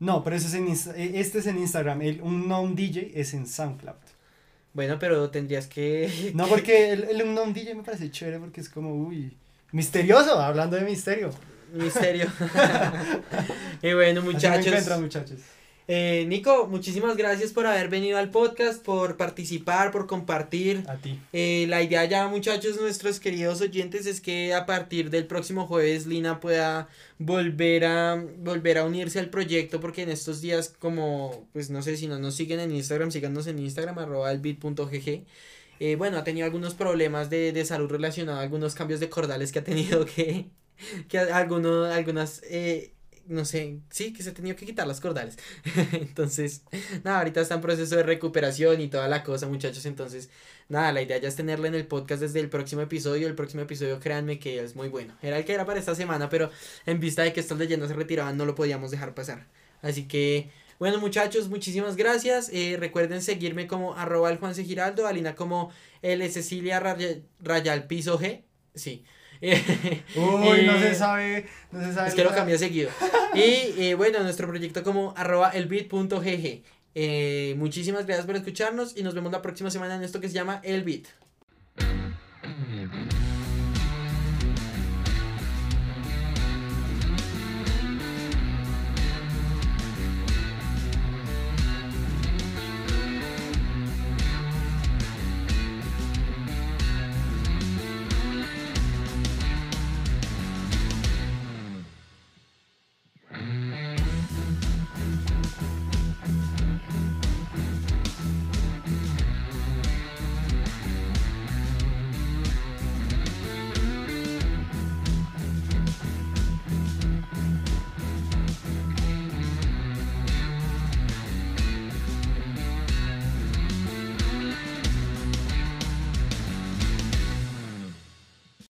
No, pero eso es este es en Instagram, un Gnome DJ es en SoundCloud. Bueno, pero tendrías que... No, porque el Gnome DJ me parece chévere porque es como, uy, misterioso, hablando de misterio. Misterio. Y bueno, muchachos. Nico, muchísimas gracias por haber venido al podcast, por participar, por compartir. A ti. La idea ya, muchachos, nuestros queridos oyentes, es que a partir del próximo jueves Lina pueda volver a unirse al proyecto, porque en estos días, como, pues no sé, si no nos siguen en Instagram, síganos en Instagram, @elbeat.gg. Bueno, ha tenido algunos problemas de salud relacionados a algunos cambios de cordales que ha tenido que algunas... no sé, sí, que se ha tenido que quitar las cordales. Entonces, nada, ahorita está en proceso de recuperación y toda la cosa, muchachos. Entonces, nada, la idea ya es tenerla en el podcast desde el próximo episodio. El próximo episodio, créanme que es muy bueno. Era el que era para esta semana, pero en vista de que estas leyendas se retiraban, no lo podíamos dejar pasar. Así que, bueno, muchachos, muchísimas gracias. Recuerden seguirme como @eljuansegiraldo, a Lina como lsciliarayalpisoG. Sí. Uy, no se sabe. Es que lo cambié seguido. Y bueno, nuestro proyecto como @elbeat.gg. Muchísimas gracias por escucharnos y nos vemos la próxima semana en esto que se llama El Beat.